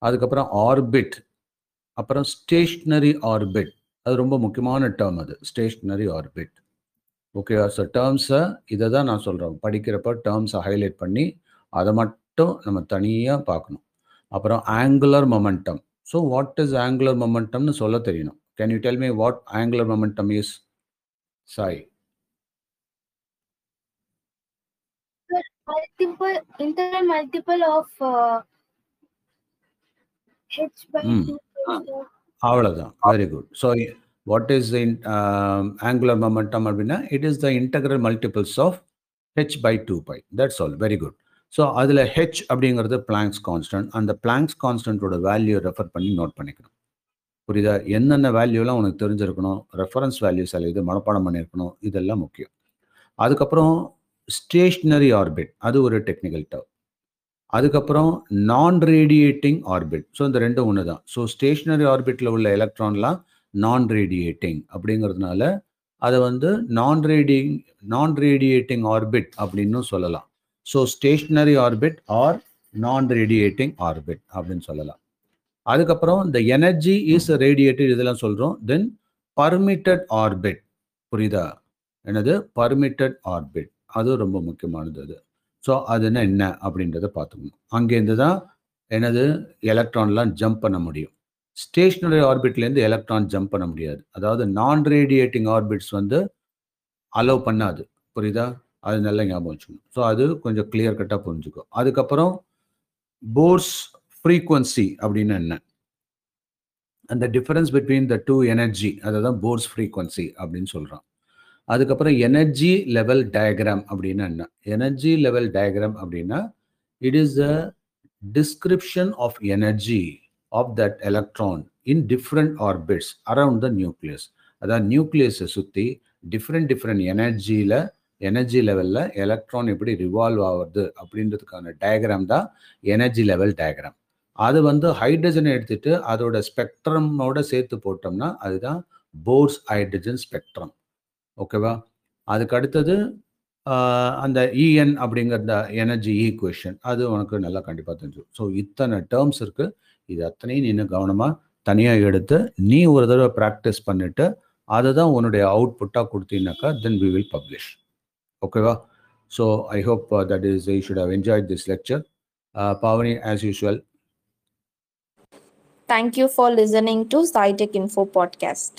அதுக்கப்புறம் ஆர்பிட், அப்புறம் ஸ்டேஷ்னரி ஆர்பிட், அது ரொம்ப முக்கியமான டேர்ம், அது ஸ்டேஷ்னரி ஆர்பிட். ஓகேவா? ஸோ டேர்ம்ஸை இதை தான் நான் சொல்கிறேன், படிக்கிறப்ப டேர்ம்ஸை ஹைலைட் பண்ணி அதை மட்டும் நம்ம தனியாக பார்க்கணும். அப்புறம் angular momentum. So what is angular மொமெண்டம்னு சொல்ல தெரியணும். Can you tell me what angular momentum is, Sai? Multiple of h by two. Avladha. Very good. So what is the angular momentum abina? It is the integral multiples of h by 2 pi. That's all. Very good. So adula h abingiradhu Planck's constant, and the Planck's constant oda value refer panni note panikanum. புரியுதா? என்னென்ன வேல்யூலாம் உனக்கு தெரிஞ்சிருக்கணும், reference values அல்ல இது மனப்பாடம் பண்ணியிருக்கணும், இதெல்லாம் முக்கியம். அதுக்கப்புறம் ஸ்டேஷ்னரி ஆர்பிட், அது ஒரு டெக்னிக்கல் டேர்ம். அதுக்கப்புறம் நான் ரேடியேட்டிங் ஆர்பிட். ஸோ இந்த ரெண்டும் ஒன்று தான். ஸோ ஸ்டேஷ்னரி ஆர்பிட்டில் உள்ள எலக்ட்ரான்லாம் நான் ரேடியேட்டிங் அப்படிங்கிறதுனால அதை நான் ரேடியேட்டிங் ஆர்பிட் அப்படின்னு சொல்லலாம். So stationary orbit or non radiating orbit அப்படின்னு சொல்லலாம். அதுக்கப்புறம் இந்த எனர்ஜி இஸ் ரேடியேட்டட் இதெல்லாம் சொல்கிறோம். Then permitted orbit. புரியுதா? என்னது பர்மிட்டட் ஆர்பிட், அது ரொம்ப முக்கியமானது அது. ஸோ அதுன்னா என்ன அப்படின்றத பார்த்துக்கணும். அங்கேருந்து தான் எனது எலக்ட்ரான்லாம் ஜம்ப் பண்ண முடியும். ஸ்டேஷ்னரி ஆர்பிட்லேருந்து எலக்ட்ரான் ஜம்ப் பண்ண முடியாது. அதாவது நான் ரேடியேட்டிங் ஆர்பிட்ஸ் அலோவ் பண்ணாது. புரியுதா? அது நல்லா ஞாபகம் வச்சுக்கணும். ஸோ அது கொஞ்சம் கிளியர் கட்டாக புரிஞ்சுக்கும். அதுக்கப்புறம் போர்ஸ் ஃப்ரீக்வன்சி அப்படின்னு என்ன, அந்த difference between the two energy, அதை தான் போர்ஸ் ஃப்ரீக்வன்சி அப்படின்னு சொல்கிறோம். அதுக்கப்புறம் எனர்ஜி லெவல் டயக்ராம் அப்படின்னு என்ன, எனர்ஜி லெவல் டயக்ராம் அப்படின்னா it is a description of energy of that electron in different orbits around the nucleus. அதாவது நியூக்ளியஸை சுற்றி டிஃப்ரெண்ட் டிஃப்ரெண்ட் எனர்ஜியில் எனர்ஜி லெவலில் எலக்ட்ரான் எப்படி ரிவால்வ் ஆகுது அப்படின்றதுக்கான டயக்ராம் தான் எனர்ஜி லெவல் டயக்ராம். அது ஹைட்ரஜனை எடுத்துட்டு அதோட ஸ்பெக்ட்ரமோட சேர்த்து போட்டோம்னா அதுதான் போர்ஸ் ஹைட்ரஜன் ஸ்பெக்ட்ரம். ஓகேவா? அதுக்கு அடுத்தது அந்த இஎன் அப்படிங்கிற அந்த எனர்ஜி ஈக்குவேஷன், அது உனக்கு நல்லா கண்டிப்பாக தெரிஞ்சிடும். ஸோ இத்தனை டேர்ம்ஸ் இருக்குது. இது அத்தனையும் நீ கவனமாக தனியாக எடுத்து நீ ஒரு தடவை ப்ராக்டிஸ் பண்ணிவிட்டு அதை தான் உன்னுடைய அவுட்புட்டாக கொடுத்தீங்கன்னாக்கா தென் வி வில் பப்ளிஷ். ஓகேவா? So I hope that is you should have enjoyed this lecture. Pavani, as usual, thank you for listening to SciTech Info Podcast.